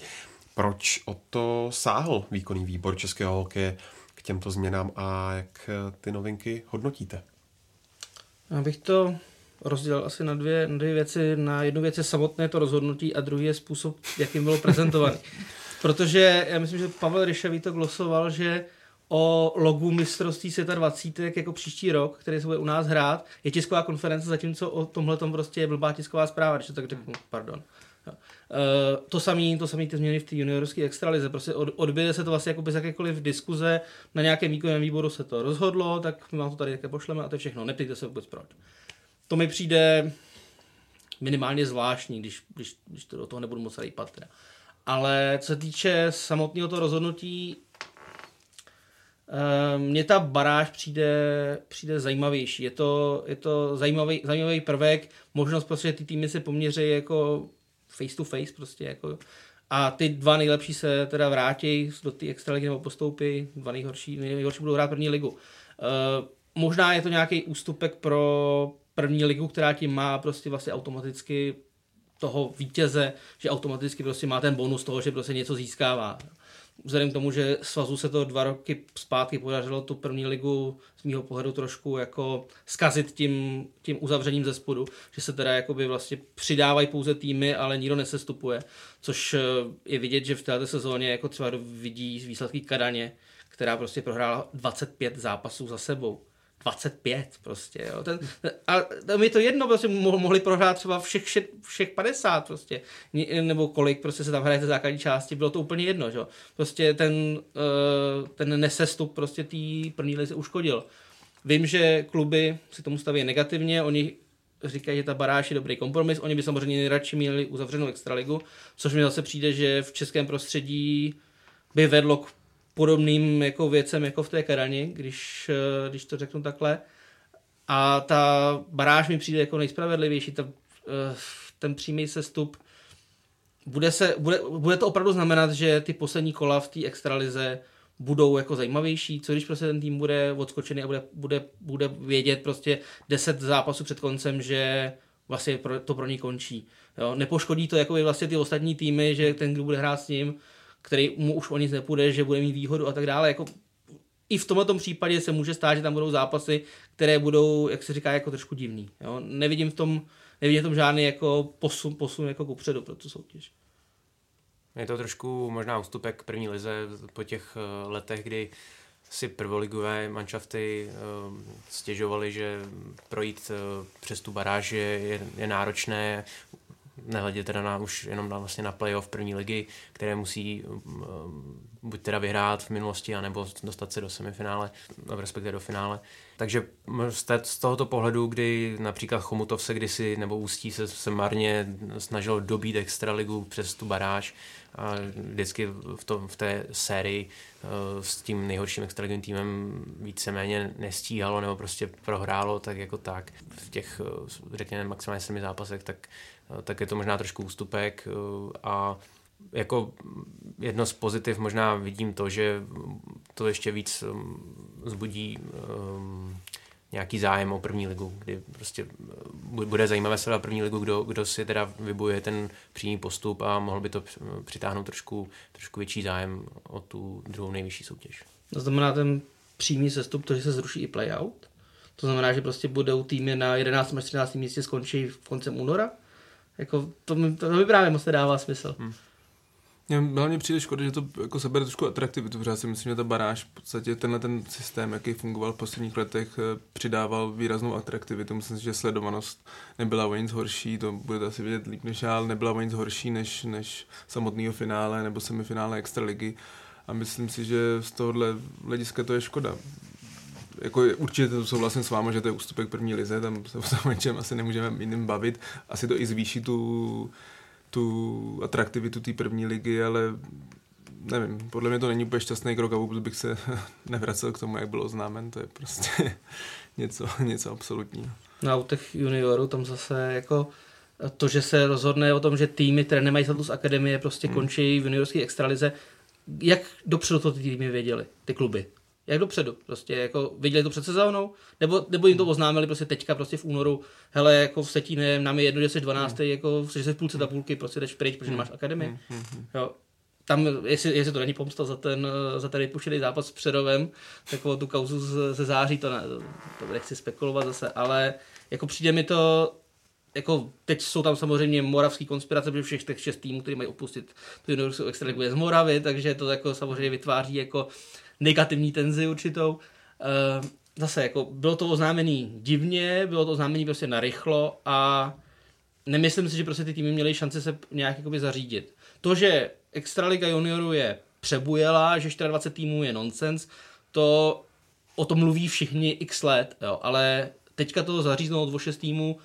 Proč o to sáhl výkonný výbor českého hokeje k těmto změnám a jak ty novinky hodnotíte? Já bych to rozdělil asi na dvě, na dvě věci. Na jednu věc je samotné to rozhodnutí a druhý je způsob, jakým bylo prezentovaný. Protože já myslím, že Pavel Ryšavý to glosoval, že o logu mistrovství světa dvacítek jako příští rok, který se bude u nás hrát, je tisková konference, zatímco o tomhletom prostě je blbá tisková zpráva, když to tak řeknu, pardon. Uh, to samé to samé ty změny v té juniorské extralize. Prostě od, odběde se to vlastně jako bez jakékoliv diskuze, na nějakém výkonném výboru se to rozhodlo, tak my vám to tady také pošleme a to je všechno. Neptejte se vůbec proč. To mi přijde minimálně zvláštní, když, když, když to do toho nebudu moc rýpat. Teda. Ale co se týče samotného toho rozhodnutí, uh, mně ta baráž přijde, přijde zajímavější. Je to, je to zajímavý, zajímavý prvek, možnost prostě, že ty týmy se poměří jako face to face prostě jako a ty dva nejlepší se teda vrátí do té extraligy nebo postoupí, dva nejhorší, nejhorší budou hrát první ligu. Uh, možná je to nějaký ústupek pro první ligu, která tím má prostě vlastně automaticky toho vítěze, že automaticky prostě má ten bonus toho, že prostě něco získává. Vzhledem k tomu, že svazu se to dva roky zpátky podařilo tu první ligu z mýho pohledu trošku jako zkazit tím, tím uzavřením ze spodu, že se teda jakoby vlastně přidávají pouze týmy, ale nikdo nesestupuje, což je vidět, že v této sezóně jako třeba vidí výsledky Kadaně, která prostě prohrála dvacet pět zápasů za sebou. dvacet pět prostě, jo. Ten, a mi to jedno, prostě mohli prohrát třeba všech, všech padesát prostě, nebo kolik prostě se tam hraje ze základní části, bylo to úplně jedno, jo. Prostě ten, ten nesestup prostě tý první lize uškodil. Vím, že kluby si tomu staví negativně, oni říkají, že ta baráž je dobrý kompromis, oni by samozřejmě nejradši měli uzavřenou extraligu, což mi zase přijde, že v českém prostředí by vedlo k podobným jako věcem jako v té Karani, když, když to řeknu takhle. A ta baráž mi přijde jako nejspravedlivější. Ta, ten přímý sestup. Bude, se, bude, bude to opravdu znamenat, že ty poslední kola v té extralize budou jako zajímavější. Co když prostě ten tým bude odskočený a bude, bude, bude vědět prostě deset zápasů před koncem, že vlastně to pro ní končí. Jo? Nepoškodí to jako vlastně ty ostatní týmy, že ten, kdo bude hrát s ním, který mu už o nic nepůjde, že bude mít výhodu a tak dále. Jako, i v tomto případě se může stát, že tam budou zápasy, které budou, jak se říká, jako trošku divný. Jo? Nevidím v tom, nevidím v tom žádný jako posun, posun jako kupředu pro tu soutěž. Je to trošku možná ústupek k první lize po těch letech, kdy si prvoligové manšafty stěžovaly, že projít přes tu baráž je, je náročné, nehledě teda na, už jenom na, vlastně na playoff první ligy, které musí buď teda vyhrát v minulosti, anebo dostat se do semifinále, respektive do finále. Takže z tohoto pohledu, kdy například Chomutov se kdysi nebo Ústí se, se marně snažilo dobít extraligu přes tu baráž a vždycky v, to, v té sérii s tím nejhorším extraligovým týmem víceméně nestíhalo nebo prostě prohrálo tak jako tak. V těch, řekněme, maximálně sedmi zápasech, tak, tak je to možná trošku ústupek a jako jedno z pozitiv možná vidím to, že to ještě víc zbudí um, nějaký zájem o první ligu, kdy prostě bude zajímavé se dát první ligu, kdo, kdo si teda vybojuje ten přímý postup a mohl by to přitáhnout trošku, trošku větší zájem o tu druhou nejvyšší soutěž. To znamená ten přímý sestup, to, že se zruší i playout? To znamená, že prostě budou týmy na jedenáctém až třináctém místě skončí v koncem února? Jako to, to mi právě moc nedává smysl. Hmm. Hlavně přijde škoda, že to jako sebere trošku atraktivitu, protože já si myslím, že ta baráž v podstatě tenhle ten systém, jaký fungoval v posledních letech, přidával výraznou atraktivitu. Myslím si, že sledovanost nebyla o nic horší, to budete asi vědět líp než já, ale nebyla o nic horší než, než samotného finále nebo semifinále extraligy. A myslím si, že z tohohle hlediska to je škoda. Jako určitě to souhlasím s váma, že to je ústupek první lize, tam se o něčem asi nemůžeme jiným bavit. Asi to i zvýší tu... tu atraktivitu té první ligy, ale nevím, podle mě to není úplně šťastný krok a vůbec bych se nevracel k tomu, jak bylo oznámen, to je prostě něco, něco absolutního. No a u těch juniorů tam zase jako to, že se rozhodne o tom, že týmy, které nemají status akademie, prostě hmm. končí v juniorské extralize, jak dopředu to ty týmy věděli, ty kluby? Jak dopředu? Prostě jako viděli to před sezónou? Nebo, nebo jim to oznámili prostě teďka prostě v únoru, hele, jako v Setíně, nám je jedno, že jsi dvanáctý, mm. jako že jsi v půlce tabulky, prostě jdeš pryč, protože nemáš akademii. Mm. Jo. Tam, jestli, jestli to není pomsta za ten, za ten vypuštěný zápas s Přerovem, takovou tu kauzu z, ze září, to, ne, to, to nechci spekulovat zase, ale jako přijde mi to, jako teď jsou tam samozřejmě moravský konspirace, protože všech těch šest týmů, kteří mají opustit tu juniorskou extraligu, je z Moravy, takže to jako samozřejmě vytváří jako negativní tenzi určitou. Zase, jako, bylo to oznámený divně, bylo to oznámený prostě narychlo a nemyslím si, že prostě ty týmy měly šanci se nějak jakoby zařídit. To, že Extraliga juniorů je přebujela, že dvacet čtyři týmů je nonsens, to o tom mluví všichni x let, jo, ale teďka to zaříznout o šest týmů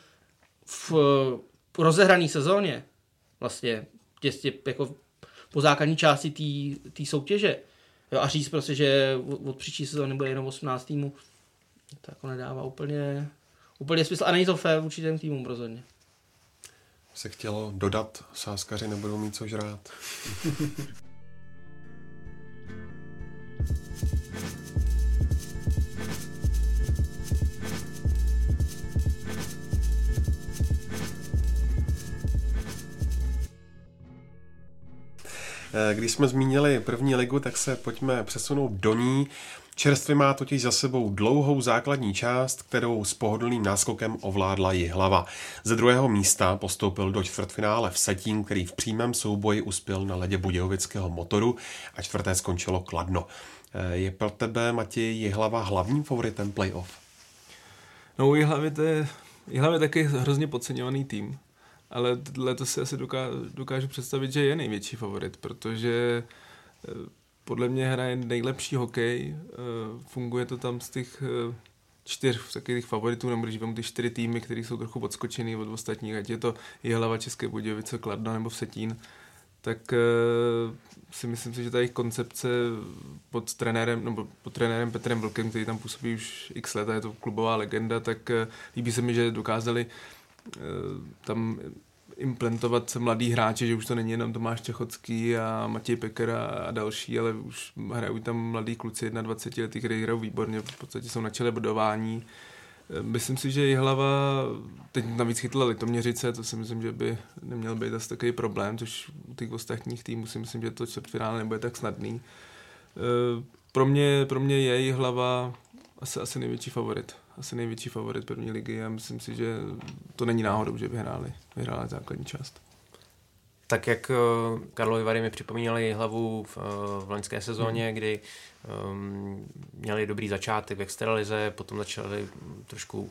v rozehrané sezóně, vlastně těstě jako po základní části té soutěže, jo, a říct prostě, že od příští sezóny bude jenom osmnáct týmů, to jako nedává úplně, úplně smysl. A není to fér vůči těm týmům rozhodně. Se chtělo dodat, sázkaři nebudou mít co žrát. Když jsme zmínili první ligu, tak se pojďme přesunout do ní. Čerstvě má totiž za sebou dlouhou základní část, kterou s pohodlným náskokem ovládla Jihlava. Ze druhého místa postoupil do čtvrtfinále Vsetín, který v přímém souboji uspěl na ledě Budějovického Motoru a čtvrté skončilo Kladno. Je pro tebe, Matěj, Jihlava hlavním favoritem playoff? No, Jihlavy je, je taky hrozně podceňovaný tým. Ale letos si asi dokážu, dokážu představit, že je největší favorit, protože podle mě hraje nejlepší hokej, funguje to tam z těch čtyř takových favoritů, nebo když vám ty čtyři týmy, které jsou trochu odskočený od ostatních, ať je to Jihlava, České Budějovice, Kladno nebo Vsetín, tak si myslím si, že ta jejich koncepce pod trenérem, nebo pod trenérem Petrem Vlkem, který tam působí už x let a je to klubová legenda, tak líbí se mi, že dokázali tam implantovat se mladý hráči, že už to není jenom Tomáš Čachocký a Matěj Peker a další, ale už hrají tam mladí kluci dvacet jedna letý, kteří hrajou výborně, v podstatě jsou na čele bodování. Myslím si, že Jihlava teď navíc chytla Litoměřice, to si myslím, že by neměl být asi takový problém, což u těch ostatních týmů si myslím, že to čtvrtfinále nebude tak snadný. Pro mě, pro mě je Jihlava asi, asi největší favorit. Asi největší favorit první ligy a myslím si, že to není náhodou, že vyhráli, vyhráli základní část. Tak jak Karlovy Vary mi připomínaly Jihlavu v, v loňské sezóně, kdy um, měli dobrý začátek v extralize, potom začali trošku um,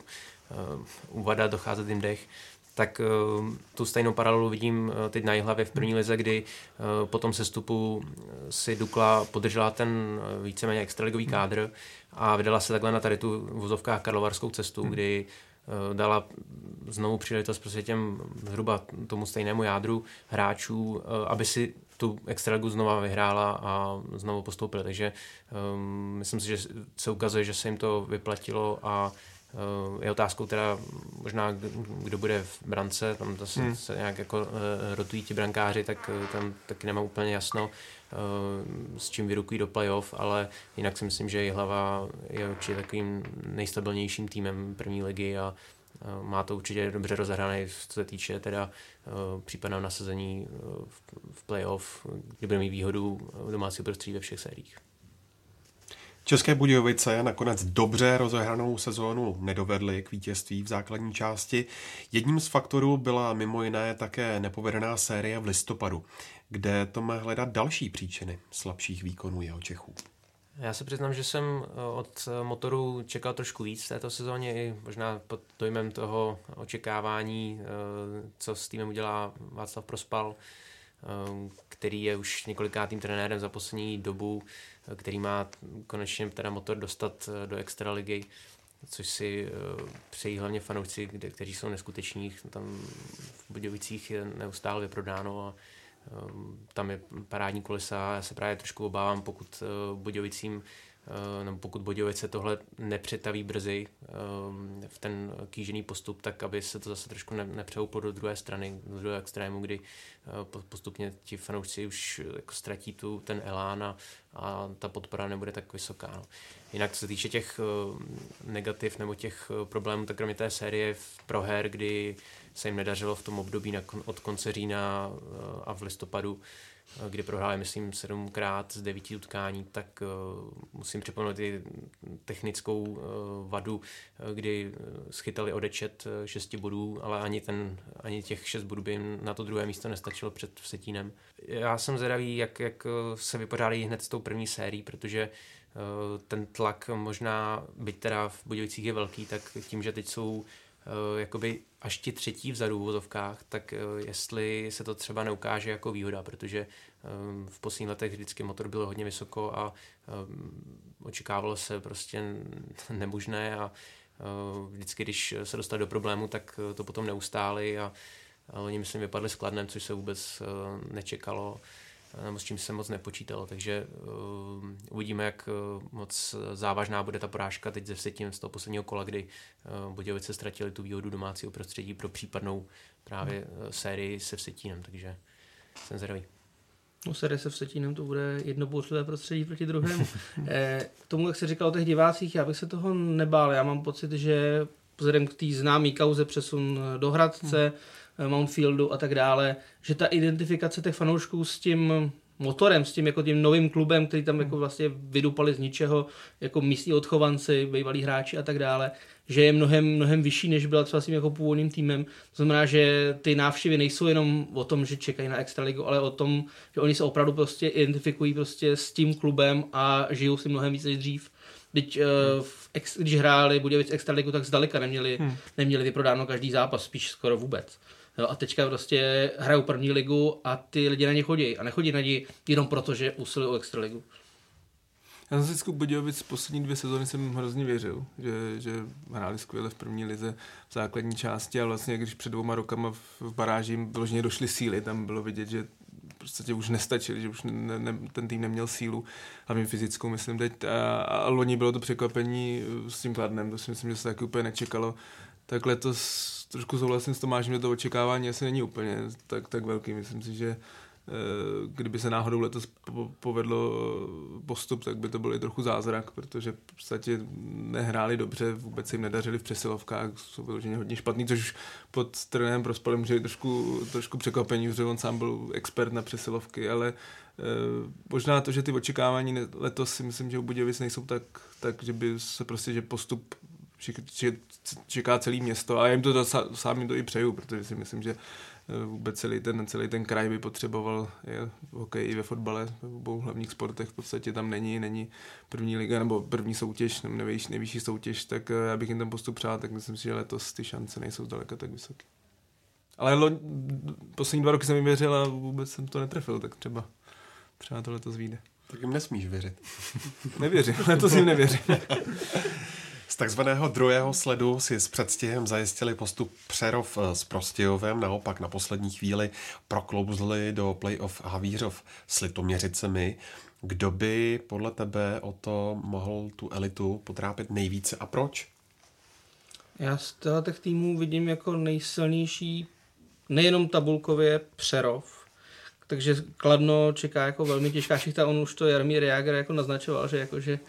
uvadat, docházet jim dech, tak um, tu stejnou paralelu vidím teď na Jihlavě v první lize, kdy um, po tom sestupu si Dukla podržela ten víceméně extraligový kádr a vydala se takhle na tady tu v vozovkách karlovarskou cestu, kdy dala znovu příležitost prostě těm zhruba tomu stejnému jádru hráčů, aby si tu extraligu znova vyhrála a znovu postoupila. Takže um, myslím si, že se ukazuje, že se jim to vyplatilo a uh, je otázkou teda možná, kdo bude v brance, tam zase hmm. se nějak jako uh, rotují ti brankáři, tak tam taky nemám úplně jasno, uh, s čím vyrukují do playoff, ale jinak si myslím, že Jihlava je určitě takovým nejstabilnějším týmem první ligy a má to určitě dobře rozhrané, co se týče teda uh, případného nasazení v, v playoff, kde bude mít výhodu domácího prostředí ve všech sériích. České Budějovice nakonec dobře rozehranou sezónu nedovedly k vítězství v základní části. Jedním z faktorů byla mimo jiné také nepovedená série v listopadu, kde to má hledat další příčiny slabších výkonů jeho Čechů. Já se přiznám, že jsem od motoru čekal trošku víc v této sezóně i možná pod dojmem toho očekávání, co s týmem udělá Václav Prospal, který je už několikátým trenérem za poslední dobu, který má konečně teda motor dostat do extraligy, což si přejí hlavně fanoušci, kteří jsou neskuteční, tam v Budějovicích je neustále vyprodáno a tam je parádní kulisa. Já se právě trošku obávám, pokud Budějovicím, nebo pokud Budějovice tohle nepřetaví brzy v ten kýžený postup, tak aby se to zase trošku nepřehouplo do druhé strany, do druhého extrému, kdy postupně ti fanoušci už jako ztratí tu, ten elán a, a ta podpora nebude tak vysoká. No. Jinak co se týče těch negativ nebo těch problémů, tak kromě té série v proher, kdy se jim nedařilo v tom období na, od konce října a v listopadu, kdy prohráli, myslím, sedmkrát z devíti utkání, tak uh, musím připomenout i technickou uh, vadu, kdy schytali odečet šesti bodů, ale ani, ten, ani těch šest bodů by jim na to druhé místo nestačilo před Vsetínem. Já jsem zvědavý, jak, jak se vypořádají hned s tou první sérií, protože uh, ten tlak možná, byť teda v Budějovicích je velký, tak tím, že teď jsou jakoby až ti třetí vzadu v vozovkách, tak jestli se to třeba neukáže jako výhoda, protože v posledních letech vždycky motor byl hodně vysoko a očekávalo se prostě nemožné a vždycky, když se dostali do problému, tak to potom neustáli a oni, myslím, vypadli s Kladnem, což se vůbec nečekalo, nebo s čím se moc nepočítalo, takže uh, uvidíme, jak uh, moc závažná bude ta porážka teď ze Vsetínem z toho posledního kola, kdy uh, Budějovice ztratili tu výhodu domácího prostředí pro případnou právě uh, sérii se Vsetínem, takže jsem zvědavý. No, série se Vsetínem to bude jedno bouřlivé prostředí proti druhému. eh, k tomu, jak jsi říkal o těch divácích, já bych se toho nebál, já mám pocit, že vzhledem k té známé kauze přesun do Hradce, hmm. Mountfieldu a tak dále, že ta identifikace těch fanoušků s tím motorem, s tím jako tím novým klubem, který tam jako vlastně vydupali z ničeho, jako místní odchovanci, bývalí hráči a tak dále, že je mnohem, mnohem vyšší, než byla třeba s tím jako původním týmem. To znamená, že ty návštěvy nejsou jenom o tom, že čekají na extraligu, ale o tom, že oni se opravdu prostě identifikují prostě s tím klubem a žijou si mnohem víc než dřív. Když, ex, když hráli Budějovic extraligu, tak zdaleka neměli, hmm. neměli vyprodáno každý zápas, spíš skoro vůbec. Jo, a teďka prostě hrajou první ligu a ty lidi na ně chodí. A nechodí na ně jenom proto, že usilují o extraligu. Já jsem si u Budějovic poslední dvě sezóny jsem hrozně věřil, že, že hráli skvěle v první lize v základní části a vlastně když před dvouma rokama v baráži jim vložně došly síly, tam bylo vidět, že prostě už nestačili, že už ne, ne, ten tým neměl sílu, hlavně fyzickou, myslím teď. A, a loni bylo to překvapení s tím Kladnem, to si myslím, že se taky úplně nečekalo. Tak letos trošku souhlasím s Tomášem, že to očekávání asi není úplně tak, tak velký. Myslím si, že kdyby se náhodou letos povedlo postup, tak by to byl i trochu zázrak, protože v podstatě nehráli dobře, vůbec jim nedařili v přesilovkách, jsou vyloženě hodně špatný, což už pod trenérem Prospalem může být trošku, trošku překvapení, protože on sám byl expert na přesilovky, ale možná to, že ty očekávání letos si myslím, že u Budějovic nejsou tak, tak, že by se prostě, že postup čeká celé město a já jim to sám jim to i přeju, protože si myslím, že vůbec celý ten, celý ten kraj by potřeboval je, v hokeji i ve fotbale, v obou hlavních sportech v podstatě tam není, není první liga nebo první soutěž, nebo nejvyšší, nejvyšší soutěž, tak já bych jim ten postup přál, tak myslím si, že letos ty šance nejsou zdaleka tak vysoké. Ale lo, poslední dva roky jsem jim věřil a vůbec jsem to netrefil, tak třeba, třeba to letos vyjde. Tak jim nesmíš věřit. Nevěřím, letos jim nevěřím. Z takzvaného druhého sledu si s předstihem zajistili postup Přerov s Prostějovem, naopak na poslední chvíli proklouzli do playoff Havířov s Litoměřicemi. Kdo by podle tebe o to mohl tu elitu potrápit nejvíce a proč? Já z těch týmů vidím jako nejsilnější nejenom tabulkově Přerov, takže Kladno čeká jako velmi těžká šichta, on už to Jaromír Jágr jako naznačoval, že jakože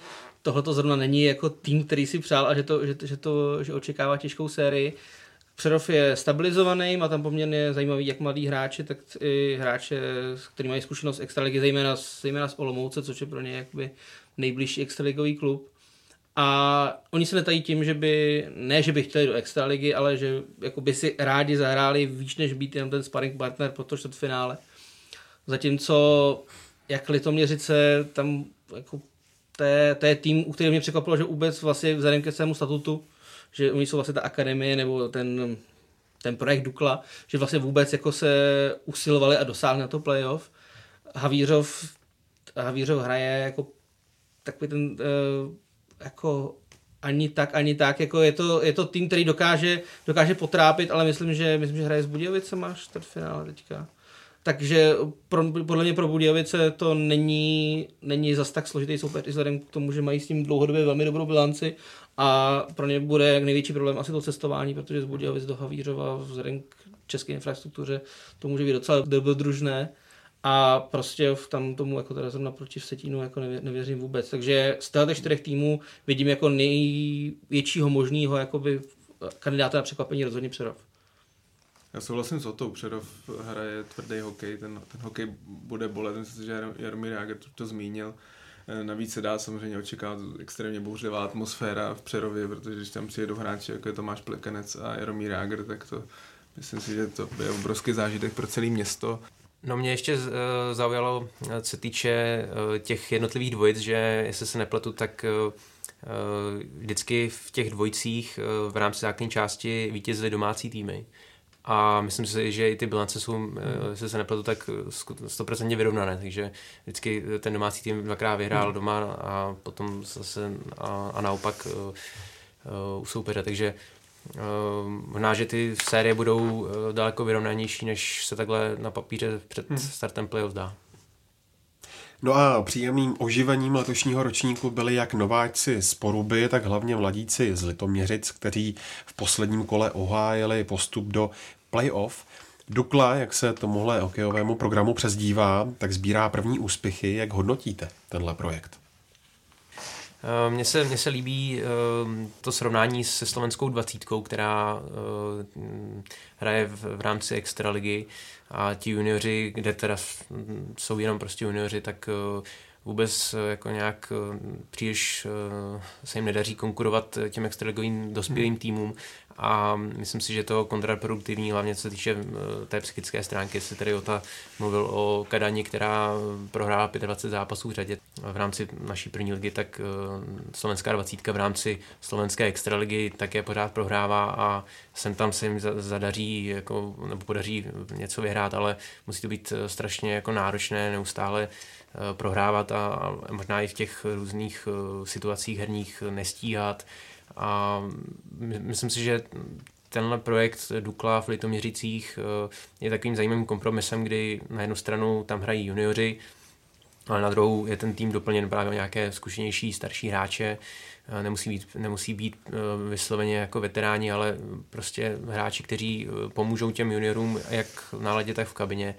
tohle to zrovna není jako tým, který si přál a že to, že, že to že očekává těžkou sérii. Přerov je stabilizovaný, má tam poměrně zajímavý jak mladý hráče, tak i hráče, kteří mají zkušenost extraligy, zejména, zejména z Olomouce, což je pro ně jakoby nejbližší extraligový klub. A oni se netají tím, že by, ne že by chtěli do extraligy, ale že jako by si rádi zahráli víc, než být jenom ten sparring partner po to čtvrtfinále. Zatímco jak Litoměřice, tam jako to je tým, u kterého mě překvapilo, že vůbec vlastně vzhledem ke svému statutu, že oni jsou vlastně ta akademie nebo ten, ten projekt Dukla, že vlastně vůbec jako se usilovali a dosáhli na to playoff. Havířov, Havířov hraje jako takový ten jako ani tak, ani tak, jako je to, je to tým, který dokáže, dokáže potrápit, ale myslím, že, myslím, že hraje s Budějovicema čtvrtfinále teďka. Takže pro, podle mě pro Budějovice to není, není zas tak složitý soupeř, i vzhledem k tomu, že mají s tím dlouhodobě velmi dobrou bilanci a pro ně bude největší problém asi to cestování, protože z Budějovic do Havířova vzhledem k české infrastruktuře to může být docela dobrodružné a prostě tam tomu jako teda zrovna proti Vsetínu jako nevě, nevěřím vůbec. Takže z těch čtyřech týmů vidím jako největšího možného jakoby kandidáta na překvapení rozhodně Přerov. Já souhlasím s Otou, Přerov hraje tvrdý hokej, ten, ten hokej bude bolet, myslím si, že Jaromír Jágr to zmínil. Navíc se dá samozřejmě očekávat extrémně bouřlivá atmosféra v Přerově, protože když tam přijedou hráči, jako je Tomáš Plekanec a Jaromír Jágr, tak to myslím si, že to je obrovský zážitek pro celé město. No mě ještě zaujalo, co se týče těch jednotlivých dvojic, že jestli se nepletu, tak vždycky v těch dvojicích v rámci základní části vítězily domácí týmy. A myslím si, že i ty bilance jsou, jestli se nepletu, tak sto procent vyrovnané, takže vždycky ten domácí tým dvakrát vyhrál doma a potom zase a, a naopak uh, uh, u soupeře, takže možná, uh, že ty série budou daleko vyrovnanější, než se takhle na papíře před startem playoff dá. No a příjemným oživením letošního ročníku byli jak nováčci z Poruby, tak hlavně mladíci z Litoměřic, kteří v posledním kole ohájili postup do playoff. Dukla, jak se tomuhle hokejovému programu přezdívá, tak sbírá první úspěchy. Jak hodnotíte tenhle projekt? Mně se, mně se líbí to srovnání se slovenskou dvacítkou, která hraje v rámci extraligy a ti junioři, kde teda jsou jenom prostě junioři, tak vůbec jako nějak příliš se jim nedaří konkurovat těm extraligovým dospělým týmům a myslím si, že to kontraproduktivní, hlavně co se týče té psychické stránky, jestli tady Ota mluvil o Kadani, která prohrála dvacet pět zápasů v řadě v rámci naší první ligy, tak slovenská dvacítka v rámci slovenské extraligy také pořád prohrává a sem tam se jim zadaří jako, nebo podaří něco vyhrát, ale musí to být strašně jako náročné, neustále prohrávat a možná i v těch různých situacích herních nestíhat. A myslím si, že tenhle projekt Dukla v Litoměřicích je takovým zajímavým kompromisem, kdy na jednu stranu tam hrají junioři, ale na druhou je ten tým doplněn právě nějaké zkušenější starší hráče. Nemusí být, nemusí být vysloveně jako veteráni, ale prostě hráči, kteří pomůžou těm juniorům jak na ledě, tak v kabině.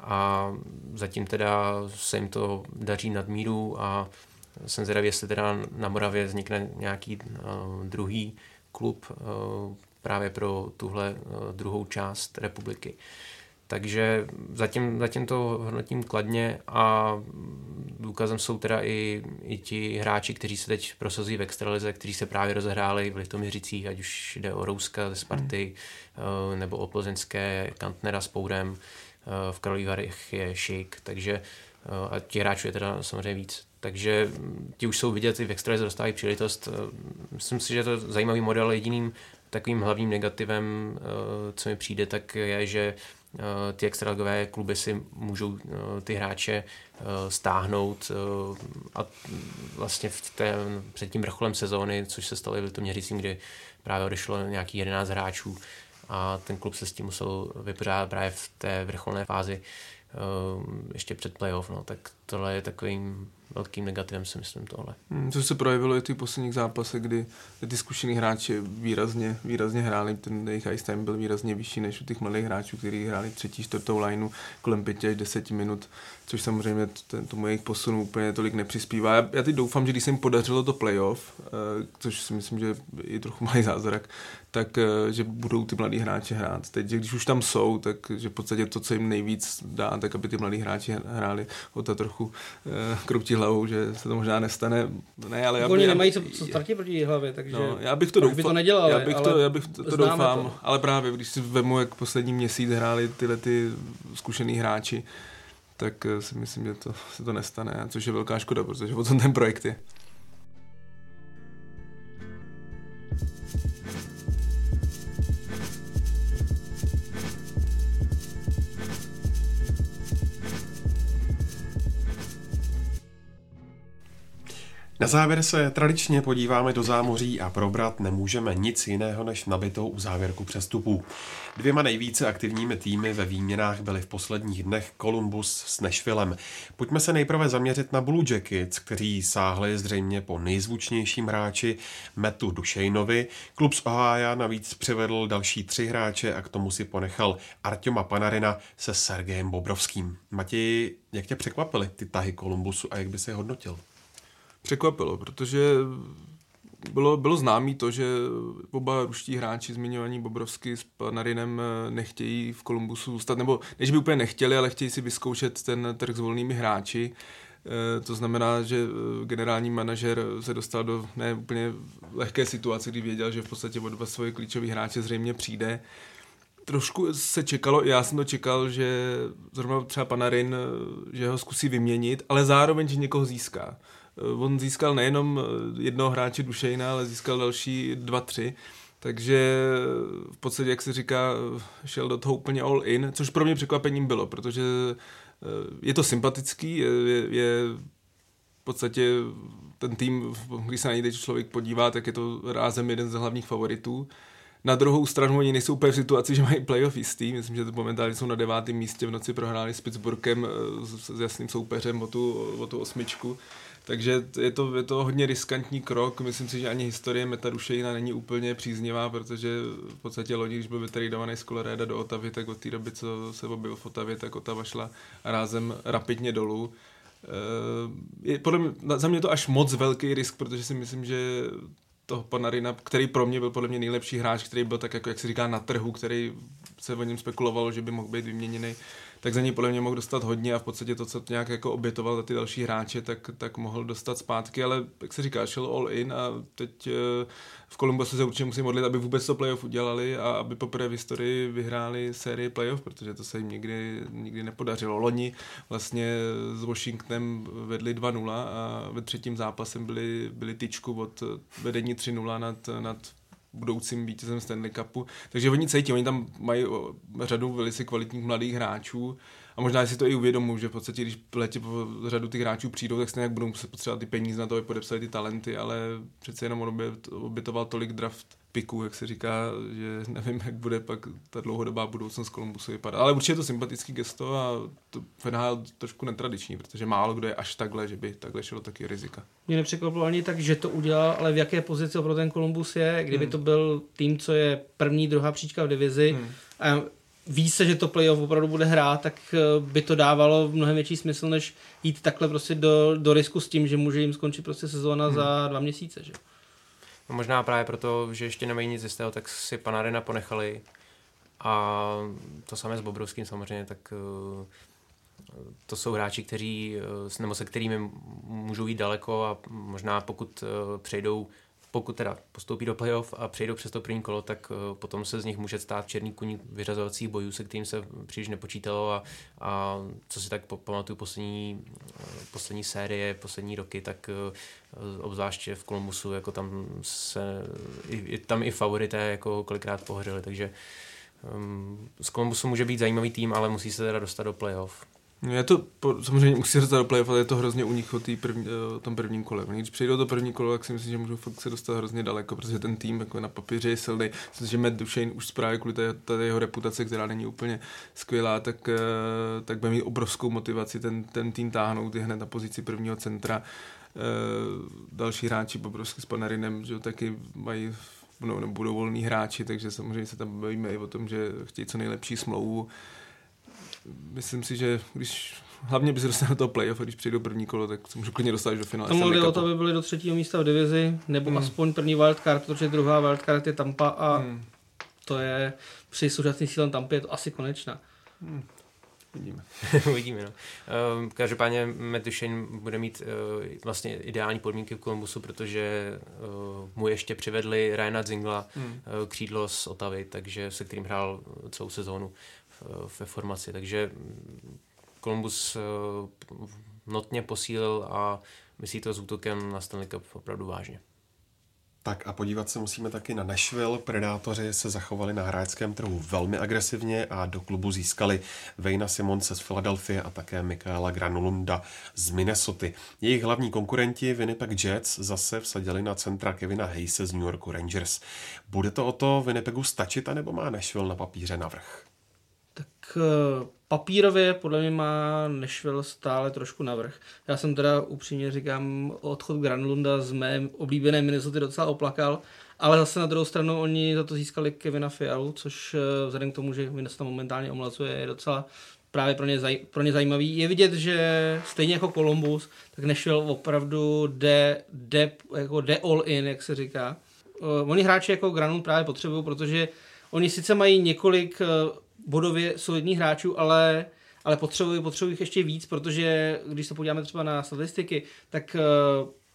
A zatím teda se jim to daří nad míru a jsem zvědavý, jestli teda na Moravě vznikne nějaký uh, druhý klub uh, právě pro tuhle uh, druhou část republiky. Takže zatím, zatím to hodnotím kladně a důkazem jsou teda i, i ti hráči, kteří se teď prosazují v extralize, kteří se právě rozehráli v Litoměřicích, ať už jde o Rouska ze Sparty, hmm. nebo o plzeňské Kantnera s Pourem, v Karlových Varech je Šik, takže a těch hráčů je teda samozřejmě víc. Takže ti už jsou vidět, i v extralize dostávají příležitost. Myslím si, že je to zajímavý model. Jediným takovým hlavním negativem, co mi přijde, tak je, že ty extraligové kluby si můžou ty hráče stáhnout a vlastně v té, před tím vrcholem sezóny, což se stalo i v Litoměřicích, kdy právě odešlo nějakých jedenáct hráčů a ten klub se s tím musel vypořádat právě v té vrcholné fázi ještě před playoff. No. Tak tohle je takovým velkým negativem, si myslím, tohle. Což se projevilo i v těch posledních zápasech, kdy ty zkušený hráči výrazně, výrazně hráli, ten jejich ice time byl výrazně vyšší než u těch mladých hráčů, kteří hráli třetí, čtvrtou lineu kolem pěti až deseti minut, což samozřejmě tomu jejich posunu úplně tolik nepřispívá. Já, já teď doufám, že když se jim podařilo to playoff, což si myslím, že je trochu malý zázrak, tak že budou ty mladí hráči hrát. Teď, že když už tam jsou, tak že v podstatě to, co jim nejvíc dá, tak aby ty mladí hráči hráli, o ta trochu kroutí hlavou, že se to možná nestane. Ne, ale já by, oni nemají co, co ztratit proti hlavě, takže no, já bych to doufal, by to nedělali, já bych to, já bych to, to doufám, to. Ale právě když si vemu, jak poslední měsíc hráli tyhle ty zkušený hráči, tak si myslím, že to, se to nestane, což je velká škoda, protože potom ten projekt je. Na závěr se tradičně podíváme do zámoří a probrat nemůžeme nic jiného než nabitou uzávěrku přestupů. Dvěma nejvíce aktivními týmy ve výměnách byly v posledních dnech Columbus s Nashvillem. Pojďme se nejprve zaměřit na Blue Jackets, kteří sáhli zřejmě po nejzvučnějším hráči Mattu Duchesneovi. Klub z Ohája navíc přivedl další tři hráče a k tomu si ponechal Artjoma Panarina se Sergejem Bobrovským. Matěji, jak tě překvapily ty tahy Columbusu a jak by se je hodnotil? Překvapilo, protože bylo, bylo známé to, že oba ruští hráči zmiňovaní Bobrovský s Panarinem nechtějí v Columbusu zůstat, nebo než by úplně nechtěli, ale chtějí si vyzkoušet ten trh s volnými hráči. To znamená, že generální manažer se dostal do ne úplně lehké situace, kdy věděl, že v podstatě o dva svoje klíčové hráče zřejmě přijde. Trošku se čekalo, já jsem to čekal, že zrovna třeba Panarin, že ho zkusí vyměnit, ale zároveň, že někoho získá. On získal nejenom jednoho hráče Dušejna, ale získal další dva, tři. Takže v podstatě, jak se říká, šel do toho úplně all in, což pro mě překvapením bylo, protože je to sympatický, je, je v podstatě ten tým, když se na něj teď člověk podívá, tak je to rázem jeden z hlavních favoritů. Na druhou stranu oni nejsou úplně v situaci, že mají playoff jistý, myslím, že to momentálně jsou na devátém místě, v noci prohráli s Pittsburghem, s jasným soupeřem o tu, o tu osmičku. Takže je to, je to hodně riskantní krok, myslím si, že ani historie Meta Dušejna není úplně příznivá, protože v podstatě loni, když byl vytradovaný z Colorada do Otavy, tak od té doby, co se objevil v Otavě, tak Otava šla rázem rapidně dolů. Je podle mě, za mě to až moc velký risk, protože si myslím, že toho Panarina, který pro mě byl podle mě nejlepší hráč, který byl tak jako, jak se říká, na trhu, který se o něm spekulovalo, že by mohl být vyměněný, tak za něj podle mě mohl dostat hodně a v podstatě to, co nějak jako obětoval za ty další hráče, tak, tak mohl dostat zpátky, ale jak se říká, šel all in a teď v Columbusu se určitě musí modlit, aby vůbec to playoff udělali a aby poprvé v historii vyhráli sérii playoff, protože to se jim nikdy, nikdy nepodařilo. Loni vlastně s Washingtonem vedli dva nula a ve třetím zápasem byli, byli tyčku od vedení tři nula nad, nad budoucím vítězem Stanley Cupu. Takže oni cítí, oni tam mají řadu velice kvalitních mladých hráčů a možná si to i uvědomují, že v podstatě, když letě po řadu těch hráčů přijdou, tak se nějak budou muset potřebovat ty peníze na to, aby podepsali ty talenty, ale přece jenom on obětoval tolik draft picků, jak se říká, že nevím, jak bude pak ta dlouhodobá budoucnost Columbusu vypadat. Ale určitě je to sympatický gesto a to v N H L trošku netradiční, protože málo kdo je až takhle, že by takhle šlo taky rizika. Mě nepřekvapilo ani tak, že to udělal, ale v jaké pozici pro ten Columbus je, kdyby hmm. to byl tým, co je první, druhá příčka v divizi hmm. a ví se, že to playoff opravdu bude hrát, tak by to dávalo mnohem větší smysl, než jít takhle prostě do, do risku s tím, že může jim skončit prostě sezóna hmm. za dva měsíce, že? No možná právě proto, že ještě nemají nic jistého, tak si Panarina ponechali A to samé s Bobrovským samozřejmě, tak to jsou hráči, kteří, nebo se kterými můžou jít daleko a možná pokud přejdou, pokud teda postoupí do playoff a přejdou přes to první kolo, tak potom se z nich může stát černý kůň vyřazovacích bojů, se kterým se příliš nepočítalo a, a co si tak pamatuju poslední, poslední série, poslední roky, tak obzvláště v Kolumbusu, jako tam se, i, tam i favorité jako kolikrát pohořili, takže um, z Kolumbusu může být zajímavý tým, ale musí se teda dostat do playoff. No je to, po, samozřejmě musí dostat do playoff, ale je to hrozně u nich o první, o tom prvním kole. Když přejdou do první kolo, tak si myslím, že můžou fakt se dostat hrozně daleko, protože ten tým jako na papíře je silný. Myslím, že Matt Duchesne už právě kvůli té, té jeho reputace, která není úplně skvělá, tak, tak bude mít obrovskou motivaci ten, ten tým táhnout hned na pozici prvního centra. Další hráči Bobrovský s Panarinem, že taky mají no, nebo budou volní hráči, takže samozřejmě se tam bavíme i o tom, že chtějí co nejlepší smlouvu. Myslím si, že když hlavně by se dostal do toho playoff, když přijde do první kolo, tak se můžu klidně dostat do finále. Tam mluvili o to, aby byli do třetího místa v divizi, nebo hmm. aspoň první wildcard, protože druhá wildcard je Tampa a hmm. to je při současných sílách Tampy je to asi konečná. Hmm. Uvidíme. Uvidíme, no. Um, každopádně Matt Duchesne bude mít uh, vlastně ideální podmínky v Kolumbusu, protože uh, mu ještě přivedli Ryana Dzingla, hmm. uh, křídlo z Ottavy, takže se kterým hrál celou sezónu ve formaci, takže Columbus notně posílil a myslí to s útokem na Stanley Cup opravdu vážně. Tak a podívat se musíme taky na Nashville. Predátoři se zachovali na hráčském trhu velmi agresivně a do klubu získali Wayna Simonse z Philadelphie a také Mikaela Granulunda z Minnesoty. Jejich hlavní konkurenti Winnipeg Jets zase vsadili na centra Kevina Hayese z New Yorku Rangers. Bude to o to Winnipegu stačit, anebo má Nashville na papíře navrch? Tak papírově podle mě má Nashville stále trošku navrch. Já jsem teda upřímně říkám odchod Granlunda z mé oblíbené Minnesoty docela oplakal, ale zase na druhou stranu oni za to získali Kevina Fialu, což vzhledem k tomu, že Minnesota momentálně omlazuje, je docela právě pro ně, zaj- pro ně zajímavý. Je vidět, že stejně jako Columbus, tak Nashville opravdu jde, jde, jako jde all in, jak se říká. Oni hráči jako Granlund právě potřebují, protože oni sice mají několik bodově solidních hráčů, ale, ale potřebují, potřebují ještě víc, protože když se podíváme třeba na statistiky, tak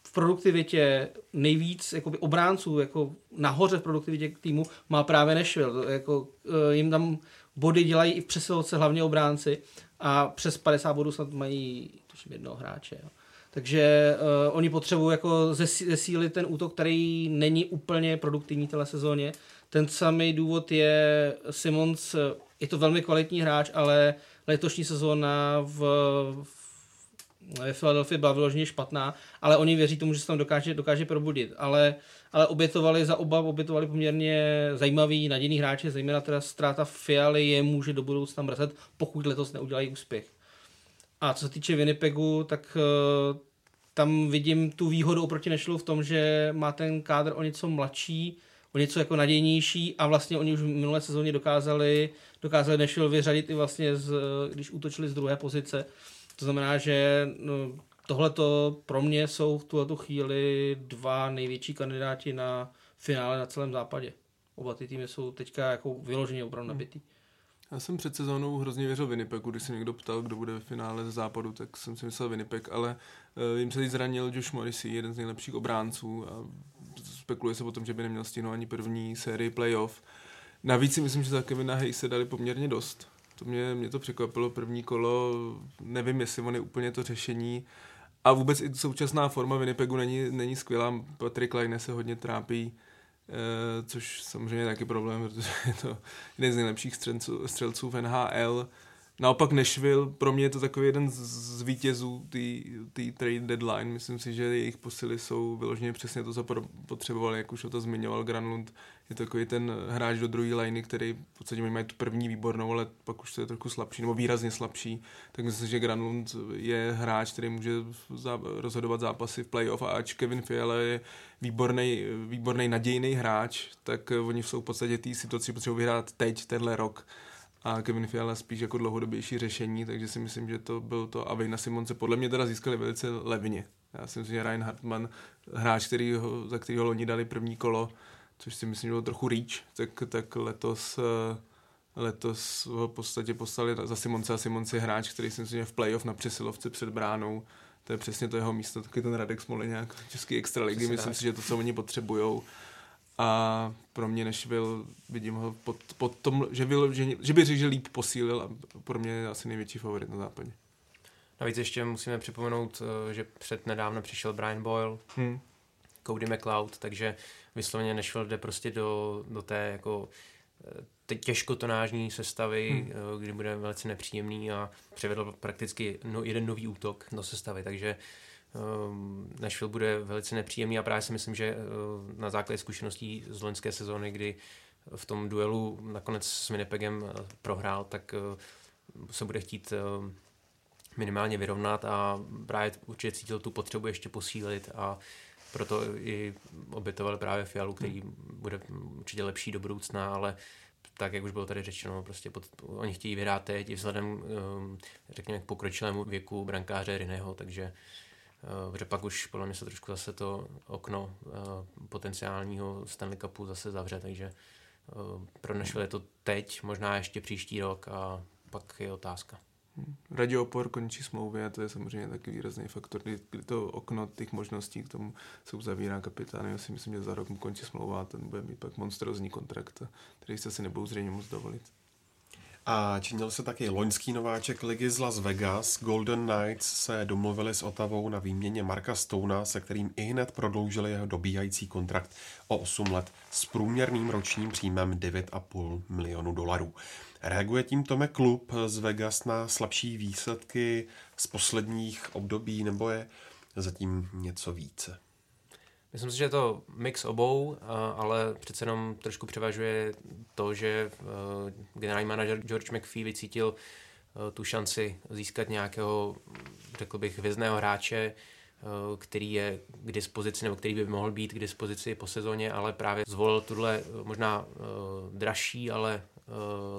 v produktivitě nejvíc jakoby obránců jako nahoře v produktivitě týmu má právě Nashville. Jako, jim tam body dělají i v přesilovce hlavně obránci a přes padesát bodů snad mají tuším jednoho hráče. Jo. Takže uh, oni potřebují jako zesílit ten útok, který není úplně produktivní v téhle sezóně. Ten samý důvod je Simons, je to velmi kvalitní hráč, ale letošní sezóna v, v Philadelphii byla vyloženě špatná, ale oni věří tomu, že se tam dokáže, dokáže probudit. Ale, ale obětovali za oba, obětovali poměrně zajímavý, nadějný hráče, zejména teda ztráta Fialy je může do budoucna mrzet, pokud letos neudělají úspěch. A co se týče Winnipegu, tak uh, tam vidím tu výhodu oproti Nashville v tom, že má ten kádr o něco mladší, o něco jako nadějnější a vlastně oni už v minulé sezóně dokázali, dokázali Nashville vyřadit i vlastně, z, když útočili z druhé pozice. To znamená, že no, tohleto pro mě jsou v tuhletu chvíli dva největší kandidáti na finále na celém západě. Oba ty týmy jsou teďka jako vyloženě opravdu nabitý. Já jsem před sezónou hrozně věřil Winnipegu, když se někdo ptal, kdo bude ve finále ze západu, tak jsem si myslel Winnipeg, ale uh, jim se teď zranil Josh Morrissey, jeden z nejlepších obránců a spekuluje se o tom, že by neměl stihnout ani první sérii playoff. Navíc si myslím, že za Kevina Hayese dali poměrně dost. To mě, mě to překvapilo, první kolo, nevím, jestli on je úplně to řešení. A vůbec i současná forma Winnipegu není, není skvělá, Patrick Laine se hodně trápí. Uh, což samozřejmě je taky problém, protože je to jeden z nejlepších střelců, střelců v N H L. Naopak Nashville, pro mě je to takový jeden z vítězů té trade deadline. Myslím si, že jejich posily jsou vyloženě přesně to, co potřebovali, jak už to zmiňoval Granlund. Je takový ten hráč do druhé liny, který v podstatě mají tu první výbornou, ale pak už to je trochu slabší, nebo výrazně slabší. Tak myslím si, že Granlund je hráč, který může rozhodovat zápasy v playoff a ač Kevin Fiala je výborný, výborný nadějný hráč, tak oni jsou v podstatě té situaci potřebují vyhrát teď, tenhle rok. A Kevin Fiala spíš jako dlouhodobější řešení, takže si myslím, že to byl to a Wayna Simonse podle mě teda získali velice levně. Já si myslím, že Ryan Hartman, hráč, který ho, za kterého loni dali první kolo, což si myslím, že bylo trochu reach, tak, tak letos Letos ho v podstatě poslali za Simonce a Simonce hráč, který si myslím, že v playoff na přesilovce před bránou. To je přesně to jeho místo, taky ten Radek Smoliňák český extraligy, myslím si, že to, co oni potřebujou. A pro mě Nashville, vidím ho pod, pod tom, že, byl, že, že by řekl, že líp posílil, a pro mě je asi největší favorit na západě. Navíc ještě musíme připomenout, že před nedávno přišel Brian Boyle, hmm. Cody McLeod, takže vysloveně Nashville jde prostě do, do té jako těžkotonážní sestavy, hmm. kdy bude velice nepříjemný, a přivedl prakticky no, jeden nový útok do sestavy, takže um, Nashville bude velice nepříjemný, a právě si myslím, že uh, na základě zkušeností z loňské sezóny, kdy v tom duelu nakonec s Winnipegem uh, prohrál, tak uh, se bude chtít uh, minimálně vyrovnat, a Bryant určitě cítil tu potřebu ještě posílit, a proto i obětoval právě Fialu, který hmm. bude určitě lepší do budoucna, ale tak, jak už bylo tady řečeno, prostě pod, oni chtějí vyhrát teď i vzhledem, řekněme, k pokročilému věku brankáře Rineho, takže že pak už podle mě se trošku zase to okno potenciálního Stanley Cupu zase zavře, takže pro Nashville je to teď, možná ještě příští rok, a pak je otázka. Radio Opor končí smlouvy, a to je samozřejmě taky výrazný faktor, kdy to okno těch možností k tomu se uzavírá kapitány. Já si myslím, že za rok mu končí smlouva, a ten bude mít pak monstrózní kontrakt, který se asi nebudou zřejmě moc dovolit. A činil se taky loňský nováček ligy z Las Vegas. Golden Knights se domluvili s Ottawou na výměně Marka Stouna, se kterým ihned prodloužili jeho dobíhající kontrakt o osm let s průměrným ročním příjmem devět a půl milionu dolarů. Reaguje tím Tome klub z Vegas na slabší výsledky z posledních období, nebo je zatím něco více? Myslím si, že je to mix obou, ale přece jenom trošku převažuje to, že generální manažer George McPhee vycítil tu šanci získat nějakého, řekl bych, hvězdného hráče, který je k dispozici, nebo který by mohl být k dispozici po sezóně, ale právě zvolil tuhle možná dražší, ale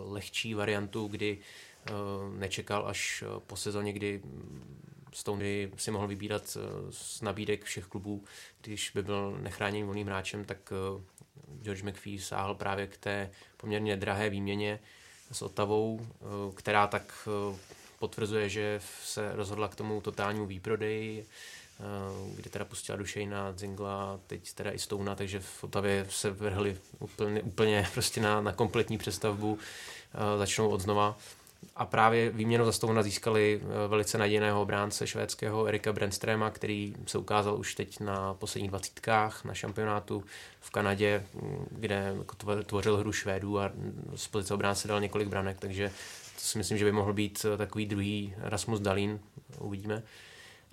lehčí variantu, kdy nečekal až po sezóně, kdy Stoney si mohl vybírat z nabídek všech klubů. Když by byl nechráněným volným hráčem, tak George McPhee sáhl právě k té poměrně drahé výměně s Ottawou, která tak potvrzuje, že se rozhodla k tomu totálnímu výprodeji, kdy teda pustila Dušejna, Dzingla, teď teda i Stouna, takže v Ottawě se vrhli úplně, úplně prostě na, na kompletní přestavbu, začnou od znova. A právě výměnou za Stouna získali velice nadějného obránce švédského Erika Brännströma, který se ukázal už teď na posledních dvacítkách na šampionátu v Kanadě, kde tvořil hru Švédů a z pozice obránce dal několik branek, takže to si myslím, že by mohl být takový druhý Rasmus Dahlin, uvidíme.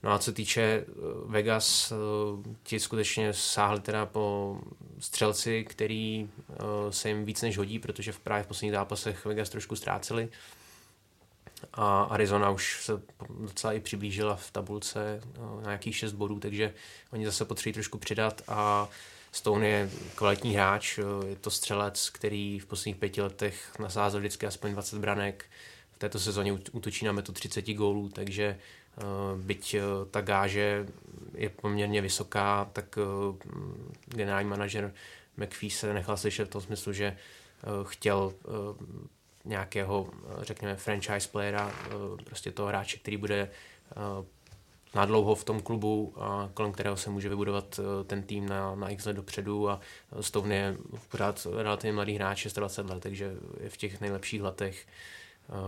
No a co týče Vegas, ti skutečně sáhli teda po střelci, který se jim víc než hodí, protože v právě v posledních zápasech Vegas trošku ztráceli. A Arizona už se docela i přiblížila v tabulce na nějakých šest bodů, takže oni zase potřebují trošku přidat, a Stone je kvalitní hráč, je to střelec, který v posledních pěti letech nasázel vždycky aspoň dvacet branek, v této sezóně útočí na metu třicet gólů, takže byť ta gáže je poměrně vysoká, tak generální manažer McPhee se nechal slyšet v tom smyslu, že chtěl nějakého, řekněme, franchise playera, prostě toho hráče, který bude nadlouho v tom klubu a kolem kterého se může vybudovat ten tým na, na x let dopředu, a Stone je pořád relativně mladý hráč, dvacet šest let, takže je v těch nejlepších letech.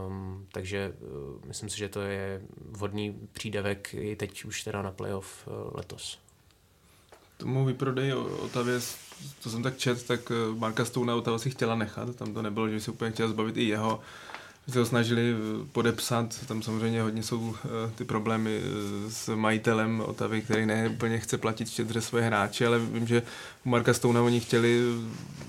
Um, takže uh, myslím si, že to je vhodný přídavek i teď už teda na playoff uh, letos. Tomu vyprodeji Ottawě, to jsem tak čet, tak Marka Stouna Ottawa si chtěla nechat, tam to nebylo, že by si úplně chtěla zbavit i jeho. My se ho snažili podepsat, tam samozřejmě hodně jsou uh, ty problémy s majitelem Ottawy, který ne úplně chce platit štědře svoje hráče, ale vím, že u Marka Stouna oni chtěli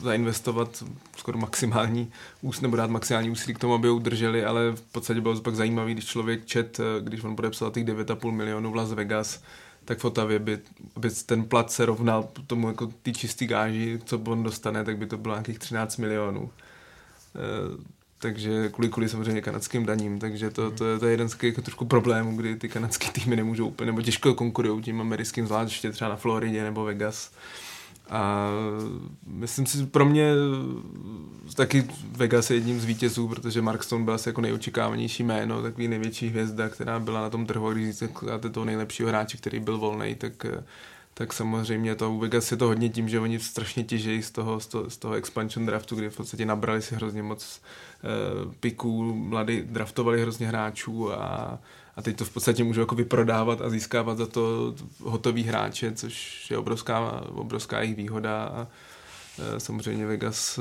zainvestovat skoro maximální úsilí, nebo dát maximální úsilí k tomu, aby ho udrželi, ale v podstatě bylo to pak zajímavý, když člověk čet, když on podepsal těch devět a půl milionů v Las Vegas, tak v Ottawě by, by ten plat se rovnal tomu jako ty čistý gáži, co on dostane, tak by to bylo nějakých třináct milionů. Uh, Takže kvůli, kvůli samozřejmě kanadským daním, takže to, to, je, to je jeden z těch trošku problémů, kdy ty kanadský týmy nemůžou úplně, nebo těžko konkurují tím americkým, zvláště třeba na Floridě nebo Vegas. A myslím si, pro mě taky Vegas je jedním z vítězů, protože Mark Stone byl asi jako nejočekávanější jméno, takový největší hvězda, která byla na tom trhu, a když získáte toho nejlepšího hráče, který byl volnej, tak, tak samozřejmě to u Vegas je to hodně tím, že oni strašně těžejí z toho, z toho, z toho expansion draftu, kdy v podstatě nabrali si hrozně moc uh, piků, mladí draftovali hrozně hráčů a A teď to v podstatě můžu jako vyprodávat a získávat za to hotový hráče, což je obrovská, obrovská jejich výhoda. A samozřejmě Vegas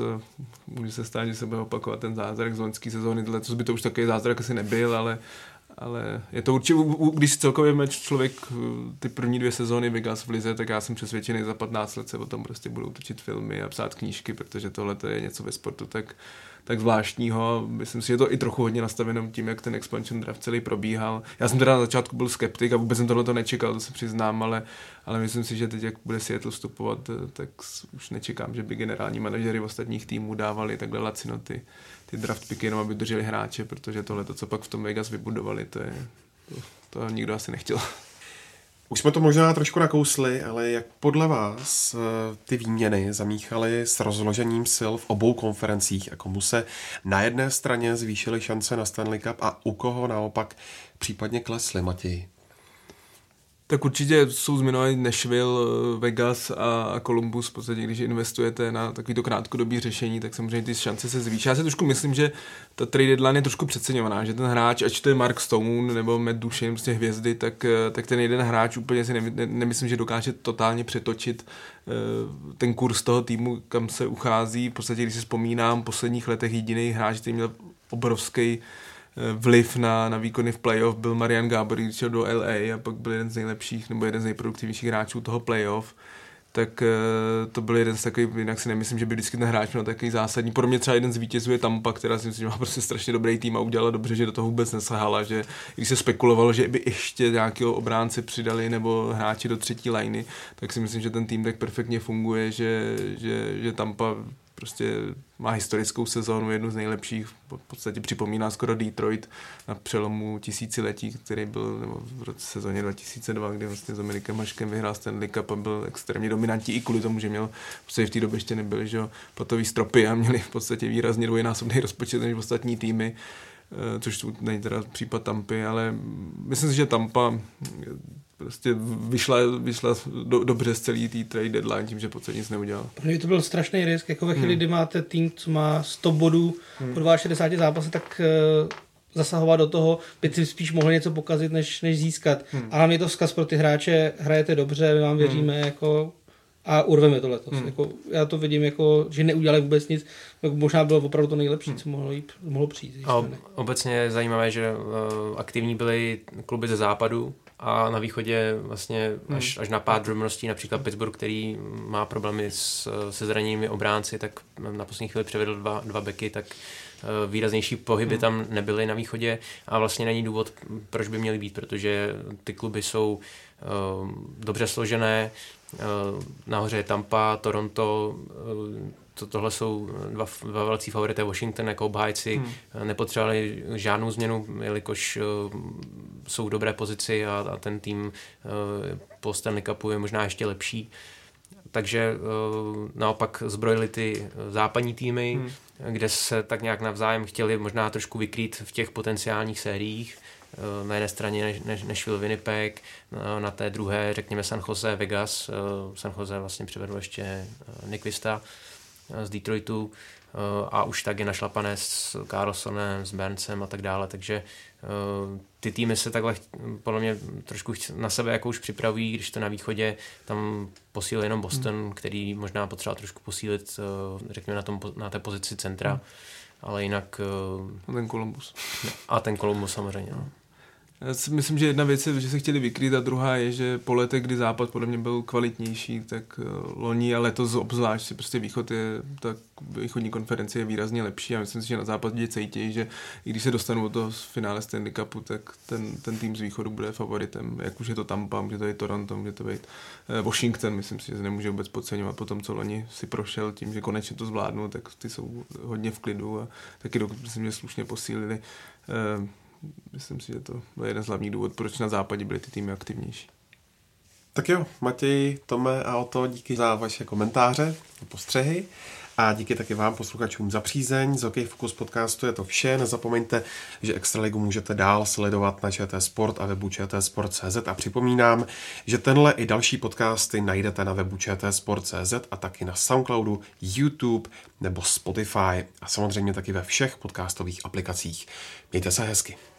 může se stát, že se bude opakovat ten zázrak z loňské sezóny. Letos by to už takový zázrak asi nebyl, ale, ale je to určitě, když celkově má člověk ty první dvě sezóny Vegas v lize, tak já jsem přesvědčený, za patnáct let se o tom prostě budou točit filmy a psát knížky, protože tohle to je něco ve sportu, tak tak zvláštního. Myslím si, že to i trochu hodně nastaveno tím, jak ten expansion draft celý probíhal. Já jsem teda na začátku byl skeptik a vůbec jsem tohle to nečekal, to se přiznám, ale, ale myslím si, že teď, jak bude Seattle vstupovat, tak už nečekám, že by generální manažery ostatních týmů dávali takhle lacino ty, ty draft picky, jenom aby drželi hráče, protože tohle, to, co pak v tom Vegas vybudovali, to, je, to, to nikdo asi nechtěl. Už jsme to možná trošku nakousli, ale jak podle vás ty výměny zamíchaly s rozložením sil v obou konferencích a komu se na jedné straně zvýšily šance na Stanley Cup a u koho naopak případně klesly, Matěji? Tak určitě jsou zmínované Nashville, Vegas a Columbus. V podstatě, když investujete na takovýto krátkodobý řešení, tak samozřejmě ty šance se zvýší. Já si trošku myslím, že ta trade deadline je trošku přeceňovaná, že ten hráč, ať to je Mark Stone nebo Matt Duchene, prostě hvězdy, tak, tak ten jeden hráč úplně si ne, ne, nemyslím, že dokáže totálně přetočit ten kurz toho týmu, kam se uchází. V podstatě, když si vzpomínám, v posledních letech jediný hráč, který měl obrovský vliv na, na výkony v playoff, byl Marian Gábor, když šel do L A a pak byl jeden z nejlepších nebo jeden z nejproduktivnějších hráčů toho playoff, tak to byl jeden z takových, jinak si nemyslím, že by vždycky ten hráč měl takový zásadní. Pro mě třeba jeden z vítězů je Tampa, která si myslím, že má prostě strašně dobrý tým a udělala dobře, že do toho vůbec nesahala, že když se spekulovalo, že by ještě nějakého obránce přidali nebo hráči do třetí liny, tak si myslím, že ten tým tak perfektně funguje, že, že, že Tampa prostě má historickou sezónu, jednu z nejlepších, v podstatě připomíná skoro Detroit na přelomu tisíciletí, který byl nebo v roce sezóně dva tisíce dva, kdy vlastně s Dominikem Haškem vyhrál Stanley Cup a byl extrémně dominantní i kvůli tomu, že měl, protože v té době ještě nebyly, že platový stropy a měli v podstatě výrazně dvojnásobný rozpočet než ostatní týmy, což tu není teda případ Tampy, ale myslím si, že Tampa prostě vyšla, vyšla do, dobře z celý tý trade deadline tím, že podstatě nic neudělal. Protože to byl strašný risk, jako ve chvíli, hmm. kdy máte tým, co má sto bodů hmm. po šedesáti dvou zápasech, tak e, zasahovat do toho, by si spíš mohli něco pokazit, než, než získat. Hmm. Ale je to vzkaz pro ty hráče, hrajete dobře, my vám věříme, hmm. jako a urveme to letos. Hmm. Jako, já to vidím, jako, že neudělali vůbec nic. Možná bylo opravdu to nejlepší, hmm. co mohlo, jít, mohlo přijít. Ob, obecně je zajímavé, že uh, aktivní byly kluby ze západu, a na východě vlastně až, hmm. až na pár drobností, například Pittsburgh, který má problémy s, se zraněními obránci, tak na poslední chvíli převedl dva, dva beky, tak výraznější pohyby hmm. tam nebyly na východě a vlastně není důvod, proč by měly být, protože ty kluby jsou uh, dobře složené, uh, nahoře je Tampa, Toronto, uh, To, tohle jsou dva, dva velcí favorité. Washington jako obhájci hmm. nepotřebovali žádnou změnu, jelikož uh, jsou v dobré pozici a, a ten tým uh, po Stanley Cupu je možná ještě lepší. Takže uh, naopak zbrojili ty západní týmy, hmm. kde se tak nějak navzájem chtěli možná trošku vykrýt v těch potenciálních sériích. Na jedné straně Nashville, Winnipeg, na té druhé řekněme San Jose, Vegas. Uh, San Jose vlastně přivedl ještě Nyquista z Detroitu a už tak je našlapané s Carlsonem, s Berncem a tak dále, takže ty týmy se takhle podle mě trošku na sebe jako už připravují, když to na východě tam posílil jenom Boston, hmm. který možná potřeba trošku posílit, řekněme na, tom, na té pozici centra, hmm. ale jinak... A ten Columbus. A ten Columbus samozřejmě, no. Já si myslím, že jedna věc je, že se chtěli vykrýt a druhá je, že po letech, kdy západ podle mě byl kvalitnější, tak loni a letos obzvlášť prostě východ je, tak východní konference je výrazně lepší a myslím si, že na západě cítí, že i když se dostanou do toho finále Stanley Cupu, tak ten, ten tým z východu bude favoritem, jak už je to Tampa, může to být Toronto, může to být Washington, myslím si, že se nemůže vůbec podceňovat po tom, co loni si prošel tím, že konečně to zvládnou, tak ty jsou hodně v klidu a taky myslím, že slušně posílili. Myslím si, že to byl jeden z hlavních důvodů, proč na západě byly ty týmy aktivnější. Tak jo, Matěj, Tome a Oto, díky za vaše komentáře a postřehy. A díky taky vám, posluchačům, za přízeň. Z Hokej Focus podcastu je to vše. Nezapomeňte, že Extraligu můžete dál sledovat na Č T Sport a webu čtsport tečka cz a připomínám, že tenhle i další podcasty najdete na webu čtsport tečka cz a taky na Soundcloudu, YouTube nebo Spotify a samozřejmě taky ve všech podcastových aplikacích. Mějte se hezky.